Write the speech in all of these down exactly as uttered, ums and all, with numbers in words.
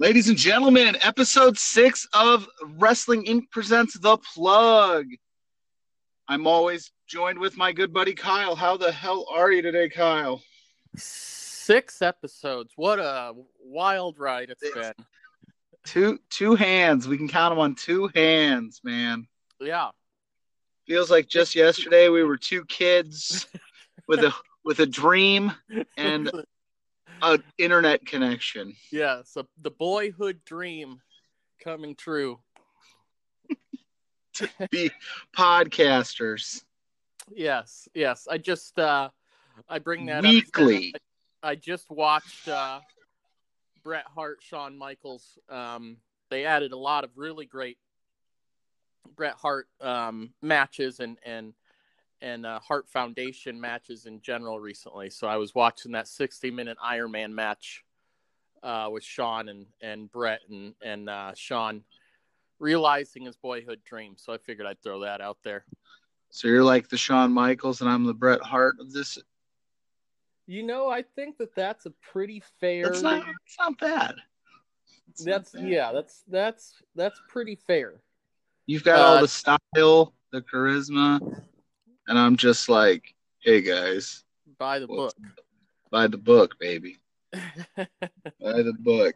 Ladies and gentlemen, episode six of Wrestling Incorporated presents The Plug. I'm always joined with my good buddy Kyle. How the hell are you today, Kyle? Six episodes. What a wild ride it's, it's been. Two two hands. We can count them on two hands, man. Yeah. Feels like just yesterday we were two kids with a with a dream and an internet connection. Yeah, so the boyhood dream coming true. To be podcasters. Yes, yes. I just uh, I bring that weekly. Up. I, I just watched uh, Bret Hart, Shawn Michaels. Um, they added a lot of really great Bret Hart um, matches and and and uh, Hart Foundation matches in general recently. So I was watching that sixty minute Iron Man match uh, with Shawn and and Bret and and uh, Shawn realizing his boyhood dream. So I figured I'd throw that out there. So you're like the Shawn Michaels and I'm the Bret Hart of this. You know, I think that that's a pretty fair. That's not, that's not bad. That's, that's not bad. yeah, that's that's that's pretty fair. You've got uh, all the style, the charisma, and I'm just like, hey guys, buy the book, buy the book, baby, buy the book.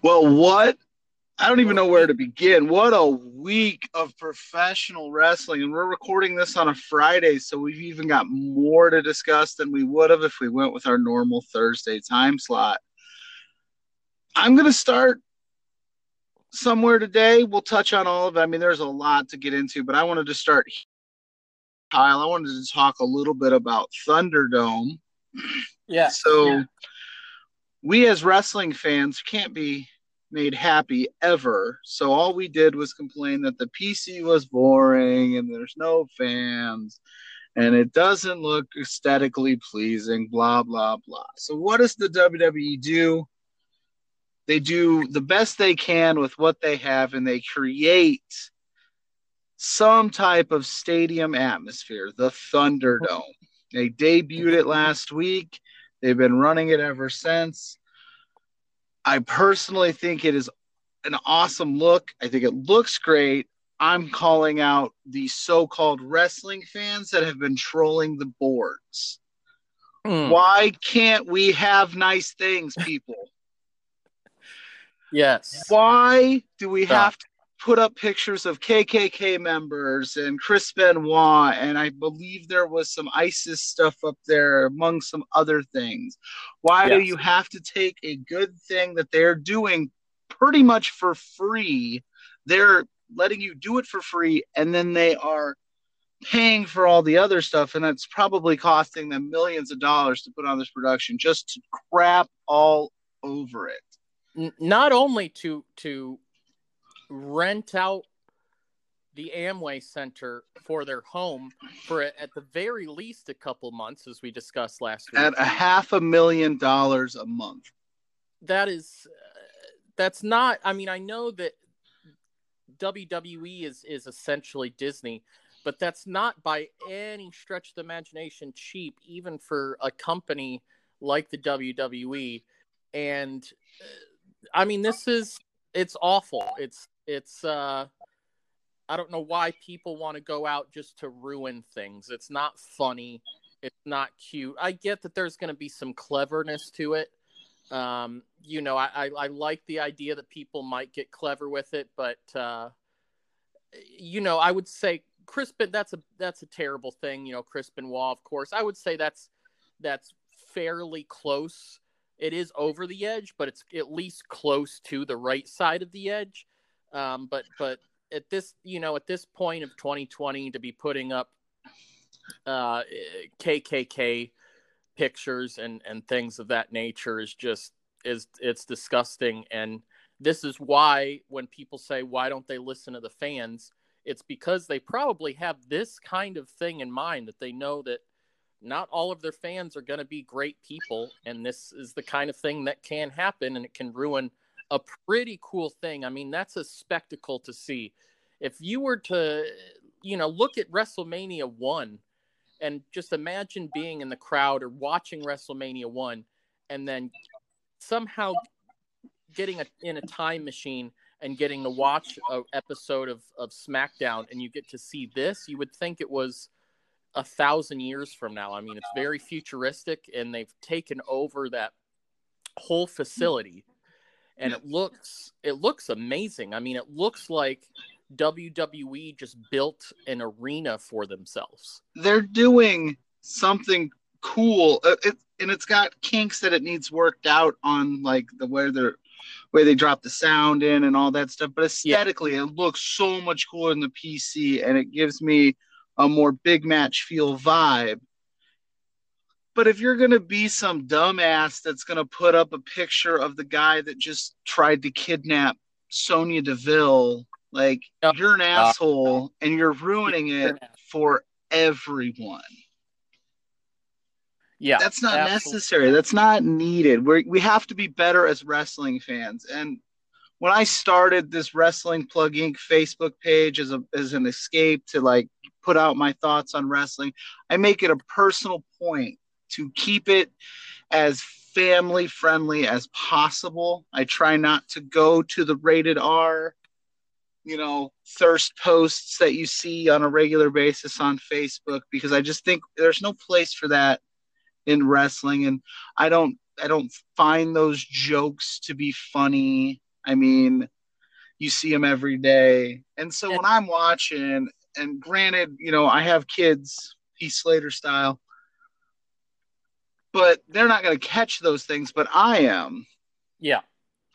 Well, what? I don't even know where to begin. What a week of professional wrestling. And we're recording this on a Friday, so we've even got more to discuss than we would have if we went with our normal Thursday time slot. I'm going to start somewhere today. We'll touch on all of it. I mean, there's a lot to get into, but I wanted to start, Kyle, I wanted to talk a little bit about Thunderdome. Yeah. So yeah. We as wrestling fans can't be made happy ever. So all we did was complain that the P C was boring and there's no fans and it doesn't look aesthetically pleasing, blah, blah, blah. So what does the W W E do? They do the best they can with what they have, and they create some type of stadium atmosphere, the Thunderdome. They debuted it last week. They've been running it ever since. I personally think it is an awesome look. I think it looks great. I'm calling out the so-called wrestling fans that have been trolling the boards. Mm. Why can't we have nice things, people? Yes. Why do we Stop. have to put up pictures of K K K members and Chris Benoit? And I believe there was some ISIS stuff up there among some other things. Why yes. do you have to take a good thing that they're doing pretty much for free? They're letting you do it for free, and then they are paying for all the other stuff. And that's probably costing them millions of dollars to put on this production just to crap all over it. Not only to to rent out the Amway Center for their home for, at the very least, a couple months, as we discussed last week. At a half a million dollars a month. That is, uh, that's not, I mean, I know that W W E is, is essentially Disney, but that's not by any stretch of the imagination cheap, even for a company like the W W E. And Uh, I mean, this is, it's awful. It's, it's, uh, I don't know why people want to go out just to ruin things. It's not funny. It's not cute. I get that there's going to be some cleverness to it. Um, you know, I, I, I like the idea that people might get clever with it, but, uh, you know, I would say Chris Ben, that's a, that's a terrible thing. You know, Chris Benoit, of course, I would say that's, that's fairly close. It is over the edge, but it's at least close to the right side of the edge. Um, but but at this, you know, at this point of twenty twenty, to be putting up uh, K K K pictures and, and things of that nature is just is it's disgusting. And this is why when people say, why don't they listen to the fans? It's because they probably have this kind of thing in mind, that they know that not all of their fans are going to be great people, and this is the kind of thing that can happen, and it can ruin a pretty cool thing. I mean, that's a spectacle to see. If you were to, you know, look at WrestleMania one and just imagine being in the crowd or watching WrestleMania one and then somehow getting a, in a time machine and getting to watch an episode of, of SmackDown and you get to see this, you would think it was a thousand years from now. I mean, it's very futuristic, and they've taken over that whole facility, and it looks it looks amazing. I mean, it looks like W W E just built an arena for themselves. They're doing something cool, it, and it's got kinks that it needs worked out on, like the where they're where they drop the sound in and all that stuff. But aesthetically, yeah. It looks so much cooler than the P C, and it gives me a more big match feel vibe. But if you're going to be some dumbass that's going to put up a picture of the guy that just tried to kidnap Sonya Deville, like, no, you're an no, asshole, no. and you're ruining it for everyone. Yeah, that's not absolutely. necessary. That's not needed. We we have to be better as wrestling fans. And when I started this Wrestling Plug Incorporated Facebook page as a as an escape to, like, put out my thoughts on wrestling, I make it a personal point to keep it as family friendly as possible. I try not to go to the rated R, you know, thirst posts that you see on a regular basis on Facebook, because I just think there's no place for that in wrestling. And I don't, I don't find those jokes to be funny. I mean, you see them every day. And so when I'm watching, and granted, you know, I have kids, Heath Slater style, but they're not going to catch those things, but I am. Yeah.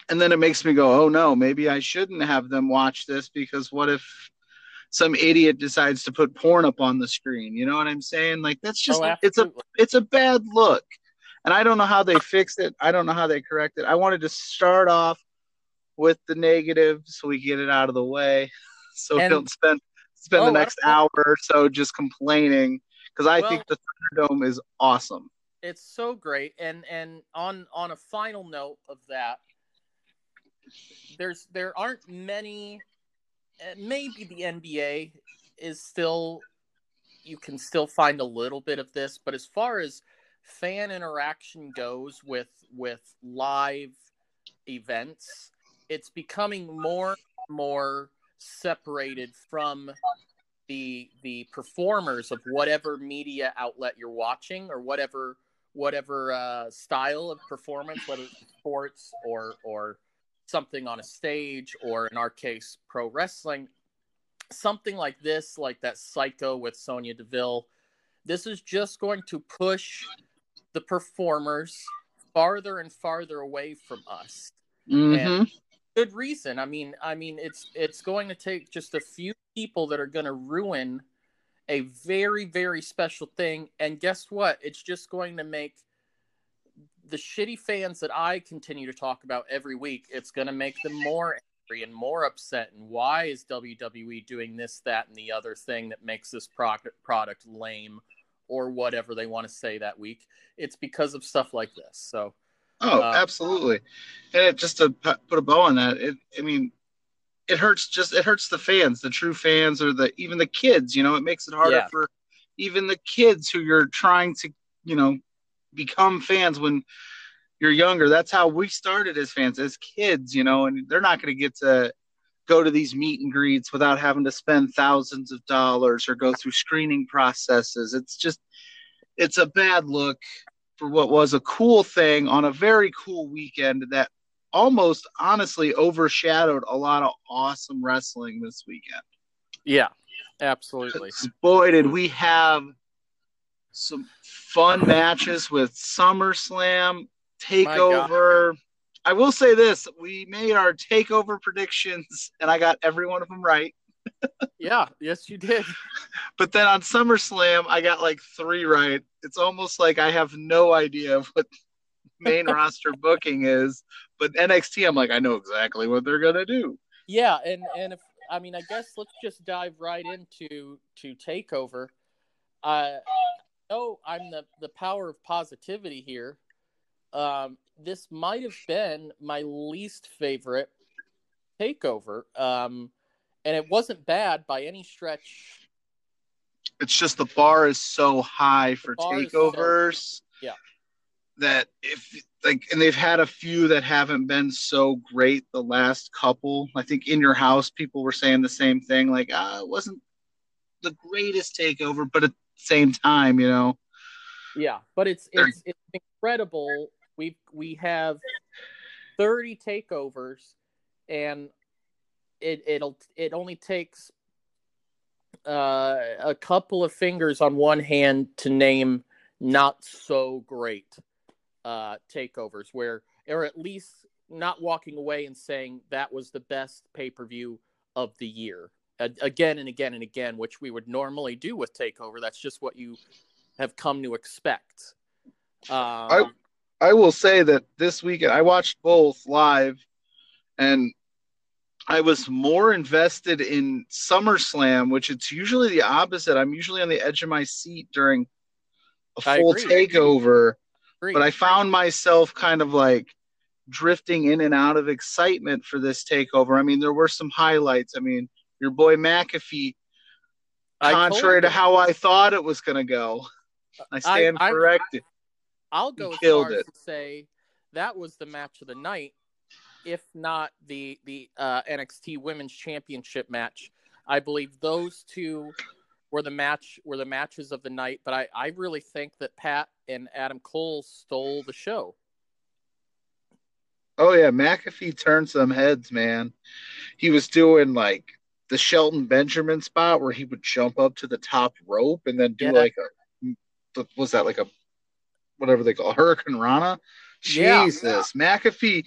And then it makes me go, oh no, maybe I shouldn't have them watch this, because what if some idiot decides to put porn up on the screen? You know what I'm saying? Like, that's just, oh, it's a, it's a bad look. And I don't know how they fixed it. I don't know how they correct it. I wanted to start off with the negative so we get it out of the way. So and- don't spend, spend oh, the next hour or so just complaining. Cause I well, think the Thunderdome is awesome. It's so great. And, and on, on a final note of that, There's there aren't many. Maybe the N B A is still, you can still find a little bit of this, but as far as fan interaction goes with with live events, it's becoming more and more separated from the the performers of whatever media outlet you're watching, or whatever whatever uh, style of performance, whether it's sports or or. something on a stage, or in our case, pro wrestling, something like this, like that psycho with Sonya Deville. This is just going to push the performers farther and farther away from us. Mm-hmm. And good reason. I mean, I mean, it's, it's going to take just a few people that are going to ruin a very, very special thing. And guess what? It's just going to make the shitty fans that I continue to talk about every week, it's going to make them more angry and more upset. And why is W W E doing this, that, and the other thing that makes this product product lame, or whatever they want to say that week? It's because of stuff like this. So, oh, uh, absolutely. And it, just to put a bow on that, it, I mean, it hurts. Just it hurts the fans, the true fans, or the even the kids. You know, it makes it harder yeah. for even the kids who you're trying to, you know, become fans when you're younger. That's how we started as fans, as kids, you know, and they're not going to get to go to these meet and greets without having to spend thousands of dollars or go through screening processes. It's just, it's a bad look for what was a cool thing on a very cool weekend that almost honestly overshadowed a lot of awesome wrestling this weekend. Yeah, absolutely. Because boy, did we have some fun matches with SummerSlam, TakeOver. I will say this. We made our TakeOver predictions, and I got every one of them right. Yeah, yes, you did. But then on SummerSlam, I got like three right. It's almost like I have no idea what main roster booking is. But N X T, I'm like, I know exactly what they're going to do. Yeah, and, and if I mean, I guess let's just dive right into to TakeOver. Uh Oh, I'm the, the power of positivity here. Um, this might have been my least favorite TakeOver. Um, and it wasn't bad by any stretch. It's just the bar is so high for TakeOvers. So, yeah. that if like, and they've had a few that haven't been so great the last couple. I think In Your House, people were saying the same thing, like, ah, it wasn't the greatest takeover, but at the same time, you know. Yeah, but it's it's, it's incredible. We we have thirty takeovers, and it it'll it only takes uh, a couple of fingers on one hand to name not so great uh, takeovers, where or at least not walking away and saying that was the best pay-per-view of the year uh, again and again and again, which we would normally do with takeover. That's just what you have come to expect. Um, I I will say that this weekend I watched both live, and I was more invested in SummerSlam, which it's usually the opposite. I'm usually on the edge of my seat during a full takeover, I but I found myself kind of like drifting in and out of excitement for this takeover. I mean, there were some highlights. I mean, your boy McAfee, contrary to how I thought it was going to go, I stand I, I, corrected. I, I'll go as far as to say that was the match of the night, if not the the uh, N X T Women's Championship match. I believe those two were the match were the matches of the night, but I, I really think that Pat and Adam Cole stole the show. Oh yeah, McAfee turned some heads, man. He was doing like the Shelton Benjamin spot where he would jump up to the top rope and then do yeah. like a was that like a whatever they call Hurricane Rana? Jesus, yeah, yeah. McAfee.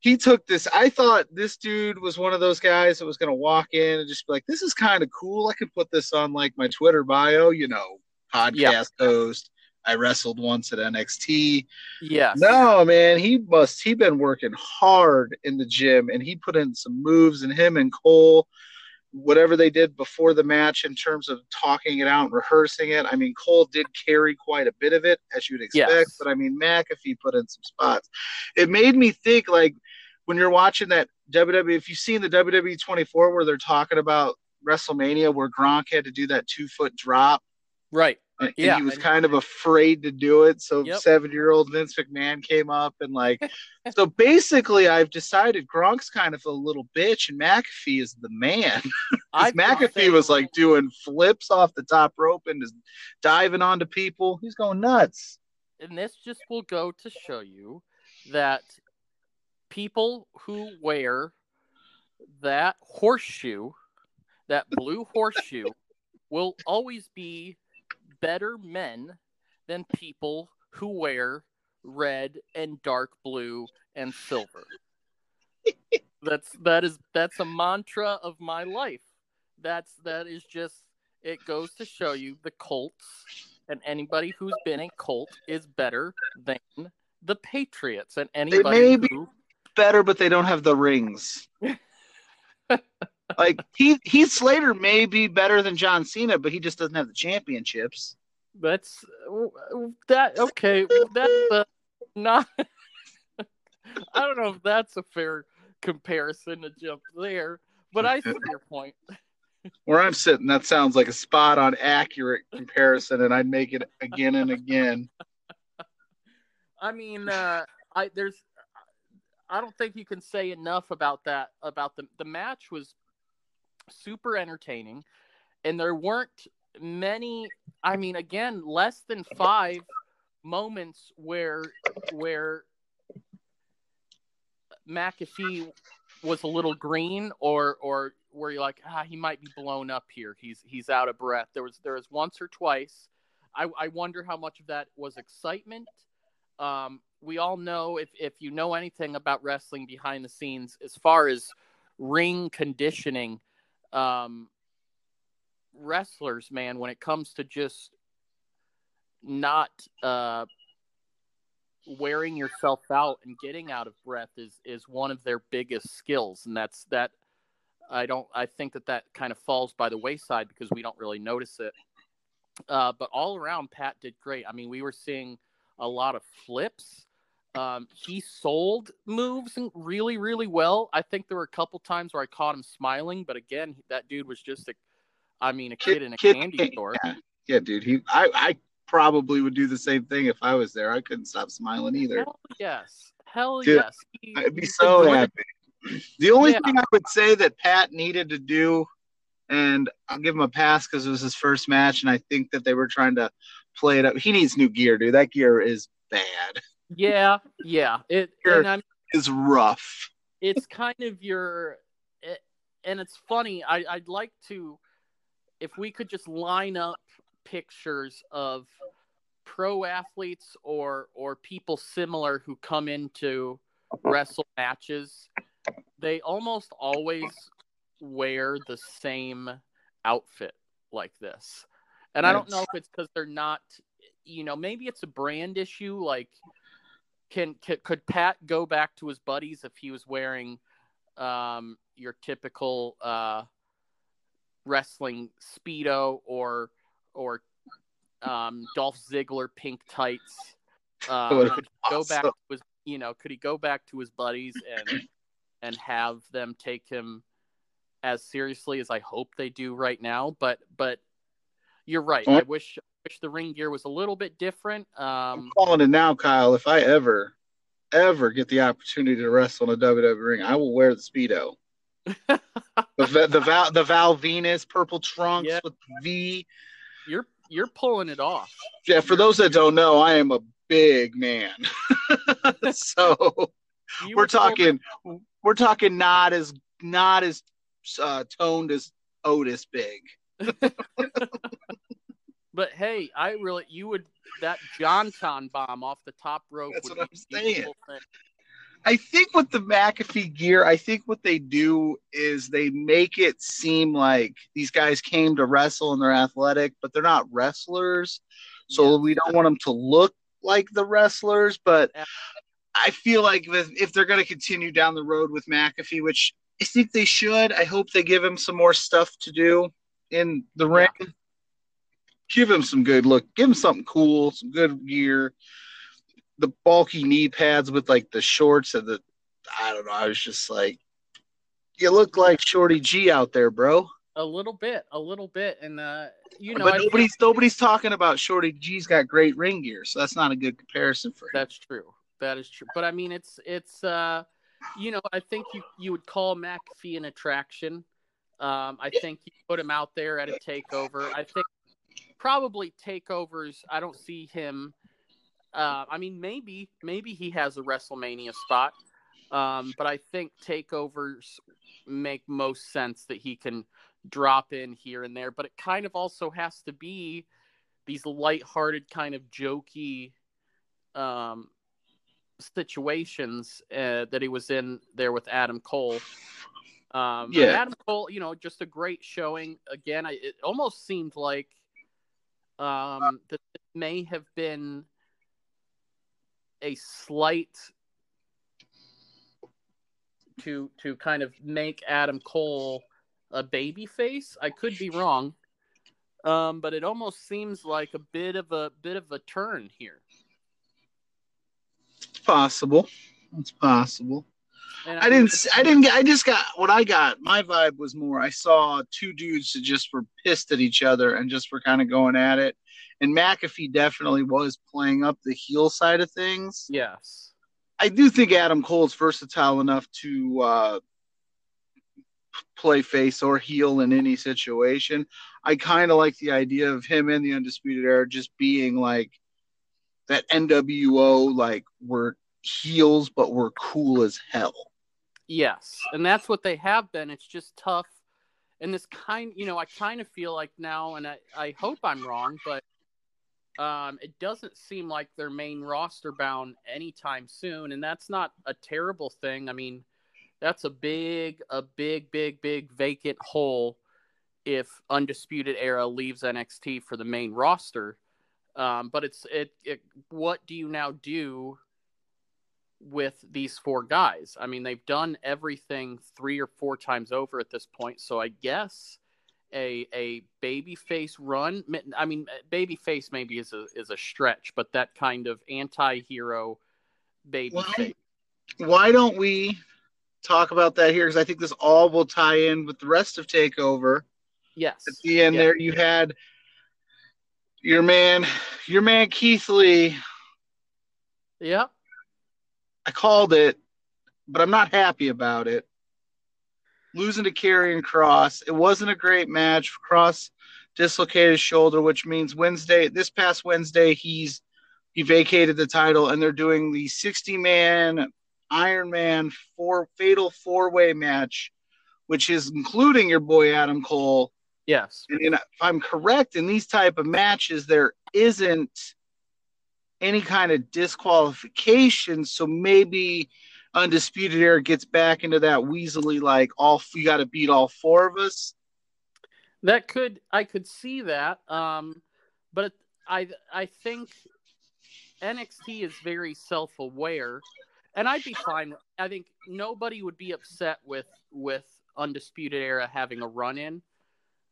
He took this. I thought this dude was one of those guys that was going to walk in and just be like, this is kind of cool. I can put this on like my Twitter bio, you know, podcast yeah. host. I wrestled once at N X T. Yeah. No, man, he must, he been working hard in the gym, and he put in some moves, and him and Cole, whatever they did before the match in terms of talking it out and rehearsing it. I mean, Cole did carry quite a bit of it, as you'd expect, yes. but I mean, McAfee put in some spots. It made me think like, when you're watching that W W E, if you've seen the W W E twenty-four where they're talking about WrestleMania, where Gronk had to do that two foot drop, right? And yeah, he was and, kind of afraid to do it. So yep. seven-year-old Vince McMahon came up and like, so basically, I've decided Gronk's kind of a little bitch, and McAfee is the man. McAfee was like doing flips off the top rope and just diving onto people. He's going nuts. And this just will go to show you that people who wear that horseshoe, that blue horseshoe, will always be better men than people who wear red and dark blue and silver. That's that is that's a mantra of my life. That's that is just it goes to show you the Colts and anybody who's been a Colt is better than the Patriots and anybody they may be- who better, but they don't have the rings. Like Heath, Heath Slater may be better than John Cena, but he just doesn't have the championships. That's that okay. That's uh, not. I don't know if that's a fair comparison to jump there, but I see your point. Where I'm sitting, that sounds like a spot on accurate comparison, and I'd make it again and again. I mean, uh, I there's. I don't think you can say enough about that. About the the match was super entertaining, and there weren't many. I mean, again, less than five moments where where McAfee was a little green, or or where you're like, ah, he might be blown up here. He's he's out of breath. There was there was once or twice. I I wonder how much of that was excitement. Um, we all know, if, if you know anything about wrestling behind the scenes, as far as ring conditioning, um, wrestlers, man, when it comes to just not uh, wearing yourself out and getting out of breath is, is one of their biggest skills. And that's that. I don't, I think that that kind of falls by the wayside because we don't really notice it. Uh, but all around, Pat did great. I mean, we were seeing a lot of flips. Um, he sold moves really, really well. I think there were a couple times where I caught him smiling, but again, that dude was just a, I mean, a kid, kid in a kid, candy kid, store. Yeah. yeah, dude. He, I, I probably would do the same thing if I was there. I couldn't stop smiling either. Hell yes. Hell Dude, yes. He, I'd be so happy. The only yeah. thing I would say that Pat needed to do, and I'll give him a pass because it was his first match, and I think that they were trying to play it up. He needs new gear, dude. That gear is bad. Yeah, yeah. It and I'm, is rough. It's kind of your it, – and it's funny. I, I'd like to – if we could just line up pictures of pro athletes or or people similar who come into wrestle matches, they almost always wear the same outfit like this. And I don't know if it's because they're not – you know, maybe it's a brand issue. Like, can, can could Pat go back to his buddies if he was wearing um, your typical uh, wrestling Speedo or – or um, Dolph Ziggler pink tights? Um, could he go back to his, you know, could he go back to his buddies and and have them take him as seriously as I hope they do right now? But but you're right. I wish wish the ring gear was a little bit different. Um, I'm calling it now, Kyle. If I ever ever get the opportunity to wrestle in a W W E ring, I will wear the Speedo. the the Val the Val Venus purple trunks yeah. with V. You're you're pulling it off. Yeah, for those that don't know, I am a big man. So you we're talking over- we're talking not as not as uh, toned as Otis big. But hey, I really you would that Jonton bomb off the top rope. That's would what be I'm saying. I think with the McAfee gear, I think what they do is they make it seem like these guys came to wrestle and they're athletic, but they're not wrestlers. So yeah. we don't want them to look like the wrestlers. But I feel like if they're going to continue down the road with McAfee, which I think they should, I hope they give him some more stuff to do in the ring. Yeah. Give him some good look. Give him something cool, some good gear. The bulky knee pads with like the shorts and the, I don't know. I was just like, you look like Shorty G out there, bro. A little bit, a little bit. And, uh, you know, but nobody's, feel- nobody's talking about Shorty G's got great ring gear. So that's not a good comparison for him. That's true. That is true. But I mean, it's, it's, uh, you know, I think you, you would call McAfee an attraction. Um, I think you put him out there at a takeover. I think probably takeovers. I don't see him. Uh, I mean, maybe maybe he has a WrestleMania spot, um, but I think takeovers make most sense that he can drop in here and there. But it kind of also has to be these lighthearted, kind of jokey um, situations uh, that he was in there with Adam Cole. Um, yeah, Adam Cole, you know, just a great showing. Again, I, it almost seemed like um, that it may have been a slight to to kind of make Adam Cole a baby face. I could be wrong, um, but it almost seems like a bit of a bit of a turn here. It's possible. It's possible. And I, I didn't. I didn't. I just got what I got. My vibe was more. I saw two dudes that just were pissed at each other and just were kind of going at it. And McAfee definitely was playing up the heel side of things. Yes. I do think Adam Cole's versatile enough to uh, play face or heel in any situation. I kind of like the idea of him in the Undisputed Era just being like that N W O, like we're heels, but we're cool as hell. Yes. And that's what they have been. It's just tough. And this kind, you know, I kind of feel like now, and I, I hope I'm wrong, but Um, it doesn't seem like they're main roster bound anytime soon, and that's not a terrible thing. I mean, that's a big, a big, big, big vacant hole if Undisputed Era leaves N X T for the main roster. Um, but it's it, it. What do you now do with these four guys? I mean, they've done everything three or four times over at this point, so I guess a a babyface run. I mean, babyface maybe is a is a stretch, but that kind of anti-hero babyface. Why, why don't we talk about that here? Because I think this all will tie in with the rest of TakeOver. Yes. At the end yeah. there, you had your man, your man Keith Lee. Yeah. I called it, but I'm not happy about it. Losing to Karrion Kross. It wasn't a great match. Kross dislocated his shoulder, which means Wednesday, this past Wednesday, he's he vacated the title, and they're doing the sixty-man Iron Man four fatal four-way match, which is including your boy Adam Cole. Yes. And, and if I'm correct, in these type of matches, there isn't any kind of disqualification, so maybe Undisputed Era gets back into that weaselly, like, all you got to beat all four of us. That could, I could see that, um, but I I think N X T is very self-aware, and I'd be fine. I think nobody would be upset with with Undisputed Era having a run-in,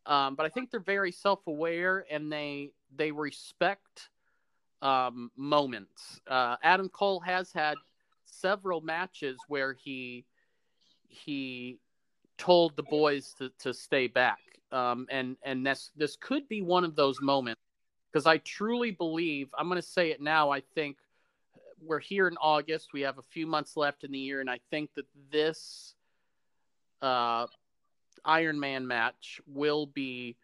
um, but I think they're very self-aware and they they respect um, moments. Uh, Adam Cole has had several matches where he he told the boys to, to stay back, um, and and this this could be one of those moments, because I truly believe, I'm going to say it now, I think we're here in August, we have a few months left in the year, and I think that this uh, Iron Man match will be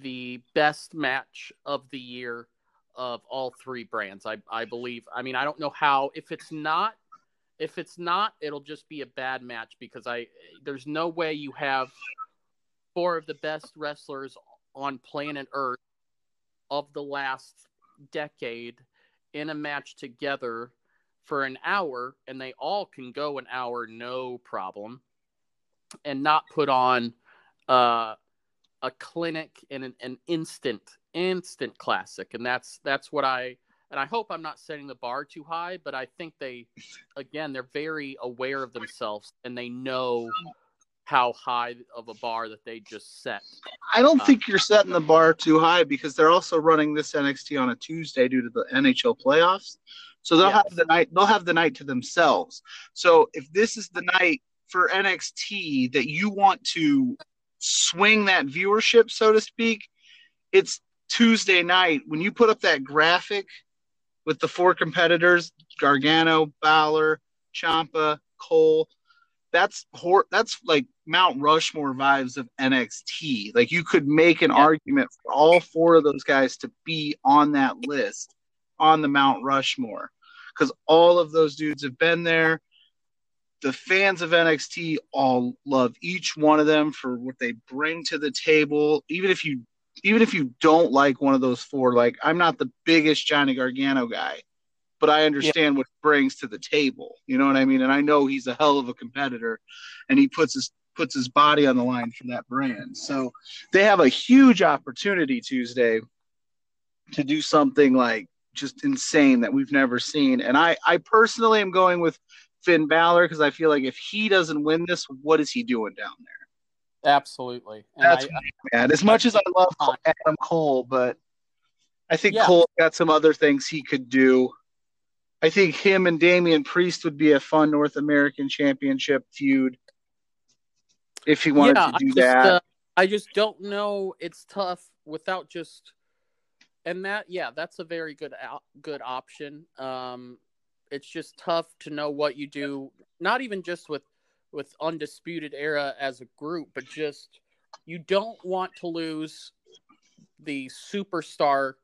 the best match of the year of all three brands. I I believe. I mean, I don't know how. If it's not, if it's not, it'll just be a bad match, because I there's no way you have four of the best wrestlers on planet Earth of the last decade in a match together for an hour, and they all can go an hour no problem, and not put on uh, a clinic in an, an instant instant classic. And that's that's what I and I hope I'm not setting the bar too high, but I think they again they're very aware of themselves, and they know how high of a bar that they just set. I don't uh, think you're setting the bar too high, because they're also running this N X T on a Tuesday due to the N H L playoffs, so they'll yes. have the night they'll have the night to themselves. So if this is the night for N X T that you want to swing that viewership, so to speak, it's Tuesday night. When you put up that graphic with the four competitors, Gargano, Balor, Ciampa, Cole, that's hor- that's like Mount Rushmore vibes of N X T. Like, you could make an yeah. argument for all four of those guys to be on that list on the Mount Rushmore, because all of those dudes have been there. The fans of N X T all love each one of them for what they bring to the table. Even if you even if you don't like one of those four, like, I'm not the biggest Johnny Gargano guy, but I understand yeah. what he brings to the table. You know what I mean? And I know he's a hell of a competitor, and he puts his puts his body on the line for that brand. So they have a huge opportunity Tuesday to do something like just insane that we've never seen. And I, I personally am going with Finn Balor, because I feel like if he doesn't win this, what is he doing down there? Absolutely. And That's I, bad. As much as I love Adam Cole, but I think yeah. Cole got some other things he could do. I think him and Damian Priest would be a fun North American Championship feud if he wanted yeah, to do I just, that. Uh, I just don't know. It's tough without just and that. Yeah, that's a very good good option. Um, It's just tough to know what you do, not even just with, with Undisputed Era as a group, but just you don't want to lose the superstar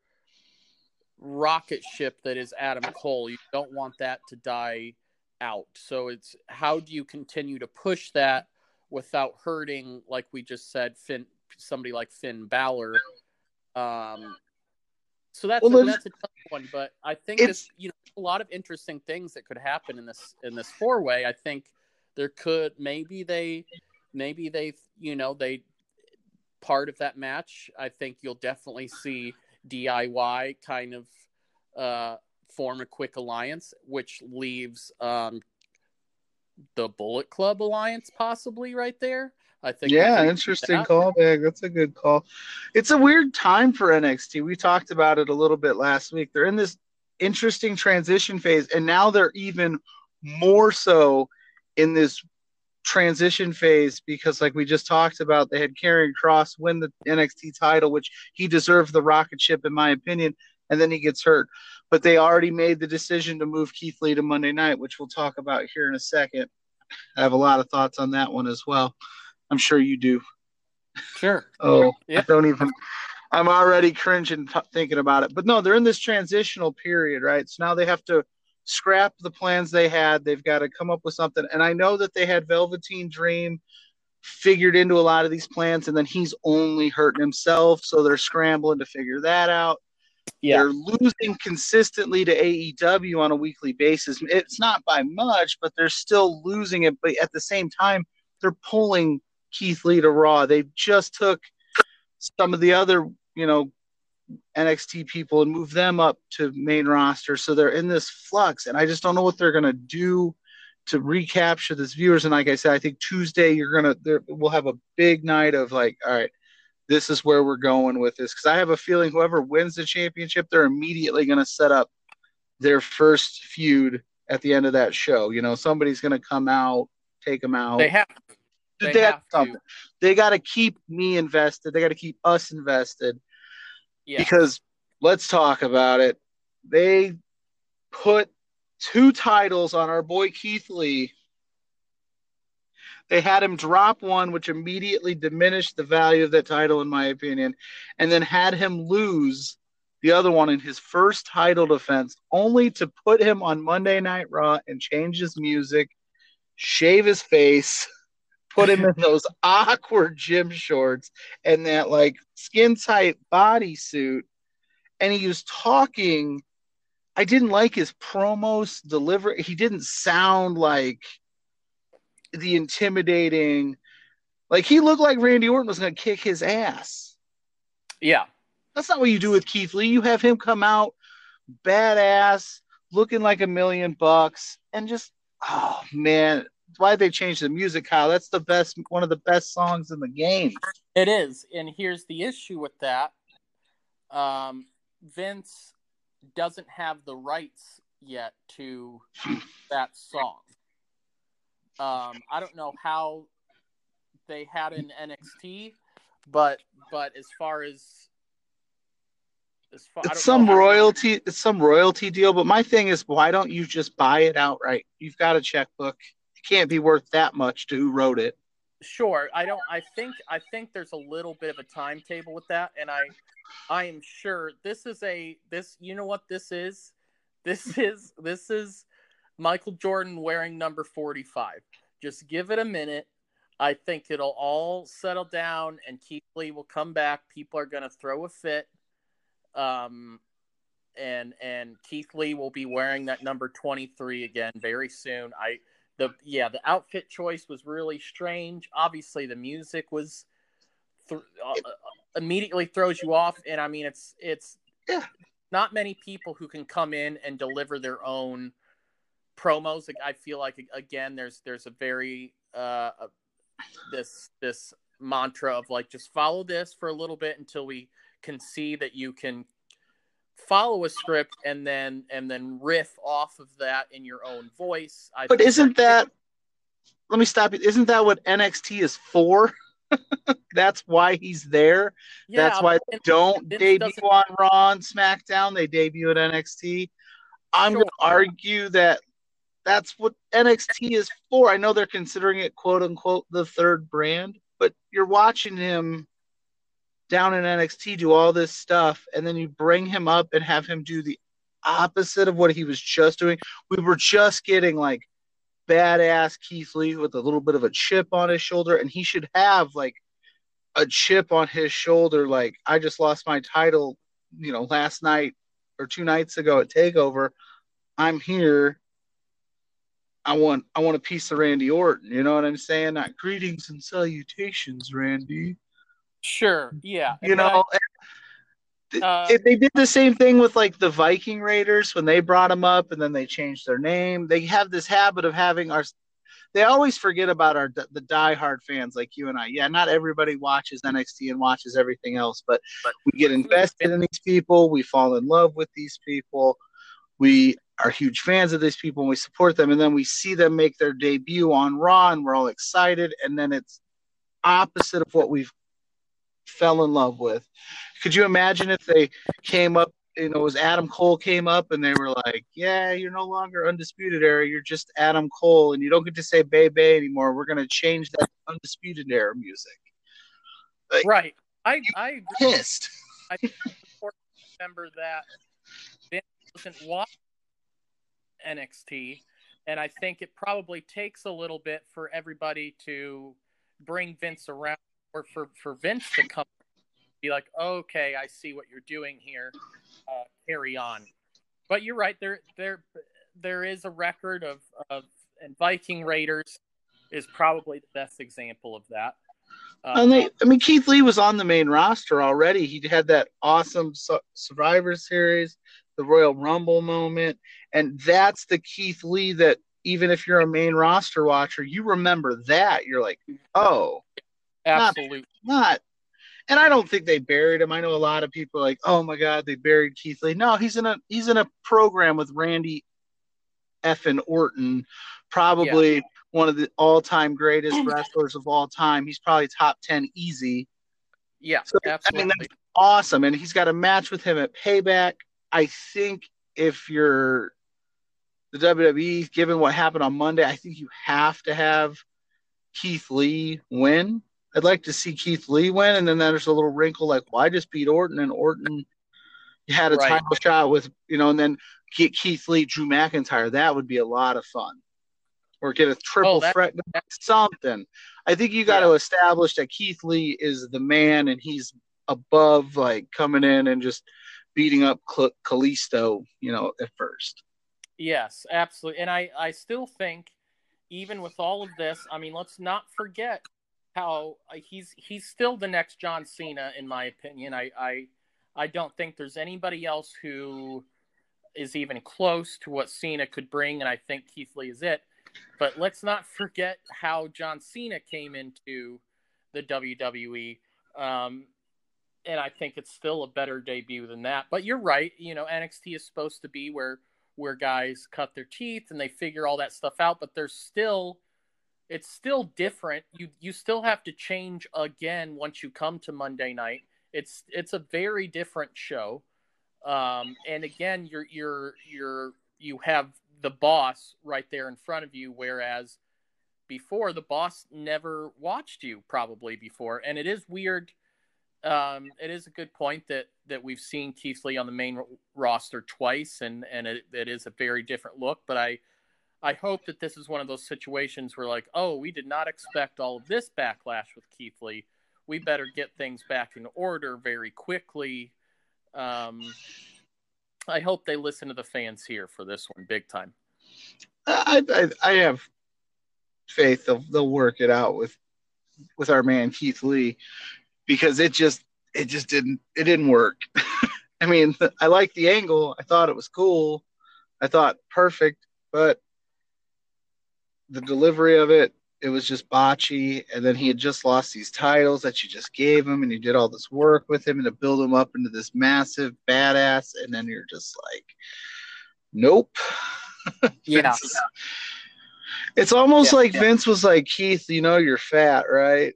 rocket ship that is Adam Cole. You don't want that to die out. So it's how do you continue to push that without hurting, like we just said, Finn, somebody like Finn Balor. Um, so that's, well, a, that's a tough one, but I think this, you know, a lot of interesting things that could happen in this in this four way. I think there could maybe they maybe they you know they part of that match. I think you'll definitely see D I Y kind of uh, form a quick alliance, which leaves um, the Bullet Club alliance possibly right there. I think yeah, interesting that. callback. That's a good call. It's a weird time for N X T. We talked about it a little bit last week. They're in this interesting transition phase, and now they're even more so in this transition phase because, like we just talked about, they had Karrion Kross win the N X T title, which he deserved the rocket ship, in my opinion, and then he gets hurt. But they already made the decision to move Keith Lee to Monday night, which we'll talk about here in a second. I have a lot of thoughts on that one as well. I'm sure you do. Sure. Oh, yeah. I don't even – I'm already cringing t- thinking about it. But, no, they're in this transitional period, right? So now they have to scrap the plans they had. They've got to come up with something. And I know that they had Velveteen Dream figured into a lot of these plans, and then he's only hurting himself, so they're scrambling to figure that out. Yeah. They're losing consistently to A E W on a weekly basis. It's not by much, but they're still losing it. But at the same time, they're pulling Keith Lee to Raw. They just took some of the other, you know, N X T people and moved them up to main roster. So they're in this flux, and I just don't know what they're going to do to recapture this viewers. And like I said, I think Tuesday you're going to – we'll have a big night of like, all right, this is where we're going with this. Because I have a feeling whoever wins the championship, they're immediately going to set up their first feud at the end of that show. You know, somebody's going to come out, take them out. They have to. They, they, have to. They got to keep me invested. They got to keep us invested. Yeah. Because let's talk about it. They put two titles on our boy Keith Lee. They had him drop one, which immediately diminished the value of that title, in my opinion, and then had him lose the other one in his first title defense, only to put him on Monday Night Raw and change his music, shave his face, put him in those awkward gym shorts and that, like, skin-tight bodysuit, and he was talking. I didn't like his promos delivery. He didn't sound like the intimidating, like, he looked like Randy Orton was going to kick his ass. Yeah. That's not what you do with Keith Lee. You have him come out badass, looking like a million bucks, and just, oh, man, why they changed the music, Kyle. That's the best, one of the best songs in the game. It is. And here's the issue with that. Um, Vince doesn't have the rights yet to that song. Um, I don't know how they had in N X T, but but as far as, as far, it's some royalty, it's some royalty deal. But my thing is, why don't you just buy it outright? You've got a checkbook; it can't be worth that much to who wrote it. Sure, I don't. I think I think there's a little bit of a timetable with that, and I I am sure this is a this. You know what this is? This is this is. Michael Jordan wearing number forty-five. Just give it a minute. I think it'll all settle down, and Keith Lee will come back. People are going to throw a fit, um, and and Keith Lee will be wearing that number twenty-three again very soon. I the yeah the outfit choice was really strange. Obviously, the music was th- uh, immediately throws you off, and I mean it's it's yeah. Not many people who can come in and deliver their own promos. I feel like, again, there's there's a very uh this this mantra of like, just follow this for a little bit until we can see that you can follow a script and then and then riff off of that in your own voice. I but isn't that, that let me stop you. Isn't that what N X T is for? That's why he's there. Yeah, that's why they don't debut on Raw and SmackDown. They debut at N X T. I'm sure. Going to argue that that's what N X T is for. I know they're considering it, quote unquote, the third brand, but you're watching him down in N X T do all this stuff, and then you bring him up and have him do the opposite of what he was just doing. We were just getting like badass Keith Lee with a little bit of a chip on his shoulder, and he should have like a chip on his shoulder. Like, I just lost my title, you know, last night or two nights ago at TakeOver. I'm here. I want I want a piece of Randy Orton. You know what I'm saying? Not greetings and salutations, Randy. Sure, yeah. You and know, I, uh, it, they did the same thing with like the Viking Raiders when they brought them up, and then they changed their name. They have this habit of having our. They always forget about our the diehard fans like you and I. Yeah, not everybody watches N X T and watches everything else, but we get invested in these people. We fall in love with these people. We are huge fans of these people and we support them. And then we see them make their debut on Raw and we're all excited. And then it's opposite of what we've fell in love with. Could you imagine if they came up, you know, was Adam Cole came up and they were like, yeah, you're no longer Undisputed Era. You're just Adam Cole. And you don't get to say Bay Bay anymore. We're going to change that Undisputed Era music. Like, right. I, I agree. Pissed. I remember that Vince doesn't watch N X T, and I think it probably takes a little bit for everybody to bring Vince around, or for, for Vince to come be like, okay, I see what you're doing here, uh, carry on. But you're right, there there there is a record of, of and Viking Raiders is probably the best example of that. Uh, and they, I mean, Keith Lee was on the main roster already. He had that awesome su- Survivor Series, the Royal Rumble moment, and that's the Keith Lee that even if you're a main roster watcher, you remember that. You're like, oh, absolutely not. not. And I don't think they buried him. I know a lot of people are like, oh my God, they buried Keith Lee. No, he's in a he's in a program with Randy effing Orton, probably yeah. one of the all-time greatest wrestlers of all time. He's probably top ten easy. Yeah, so, absolutely. I mean, that's awesome. And he's got a match with him at Payback. I think if you're the W W E, given what happened on Monday, I think you have to have Keith Lee win. I'd like to see Keith Lee win, and then there's a little wrinkle like, well, I just beat Orton, and Orton had a right. title shot with, you know, and then get Keith Lee, Drew McIntyre. That would be a lot of fun. Or get a triple oh, that, threat, something. I think you got yeah. to establish that Keith Lee is the man, and he's above, like, coming in and just beating up Kalisto, you know, at first. Yes, absolutely. And I, I still think, even with all of this, I mean, let's not forget how he's he's still the next John Cena, in my opinion. I, I, I don't think there's anybody else who is even close to what Cena could bring, and I think Keith Lee is it. But let's not forget how John Cena came into the W W E. Um And I think it's still a better debut than that. But you're right. You know, N X T is supposed to be where where guys cut their teeth and they figure all that stuff out. But there's still, it's still different. You you still have to change again once you come to Monday night. It's it's a very different show. Um, and again, you're you're you're you have the boss right there in front of you, whereas before the boss never watched you probably before, and it is weird. Um, it is a good point that, that we've seen Keith Lee on the main r- roster twice, and, and it, it is a very different look. But I I hope that this is one of those situations where, like, oh, we did not expect all of this backlash with Keith Lee. We better get things back in order very quickly. Um, I hope they listen to the fans here for this one big time. I I, I have faith they'll, they'll work it out with with our man Keith Lee. Because it just, it just didn't, it didn't work. I mean, I liked the angle. I thought it was cool. I thought perfect, but the delivery of it, it was just botchy. And then he had just lost these titles that you just gave him, and you did all this work with him and to build him up into this massive badass. And then you're just like, nope. Yeah. Vince, it's almost yeah, like yeah. Vince was like, Keith, you know, you're fat, right?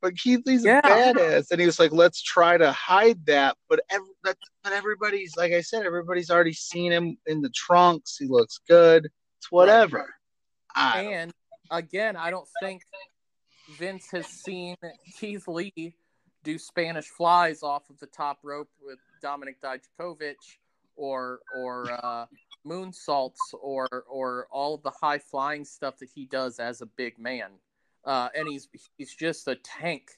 But Keith Lee's yeah. a badass, and he was like, "Let's try to hide that." But every, but everybody's like I said, everybody's already seen him in the trunks. He looks good. It's whatever. I and again, I don't think Vince has seen Keith Lee do Spanish flies off of the top rope with Dominic Dijakovic, or or uh, moonsaults, or or all of the high flying stuff that he does as a big man. Uh, and he's he's just a tank.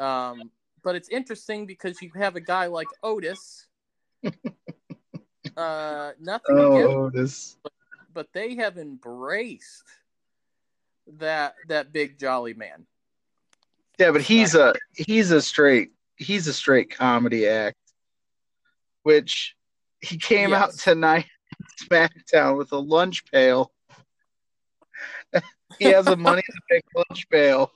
Um, but it's interesting because you have a guy like Otis. Uh, nothing oh, against Otis. But, but they have embraced that that big jolly man. Yeah, but he's a he's a straight he's a straight comedy act. Which he came yes. out tonight on SmackDown with a lunch pail. He has a money to pick lunch pail,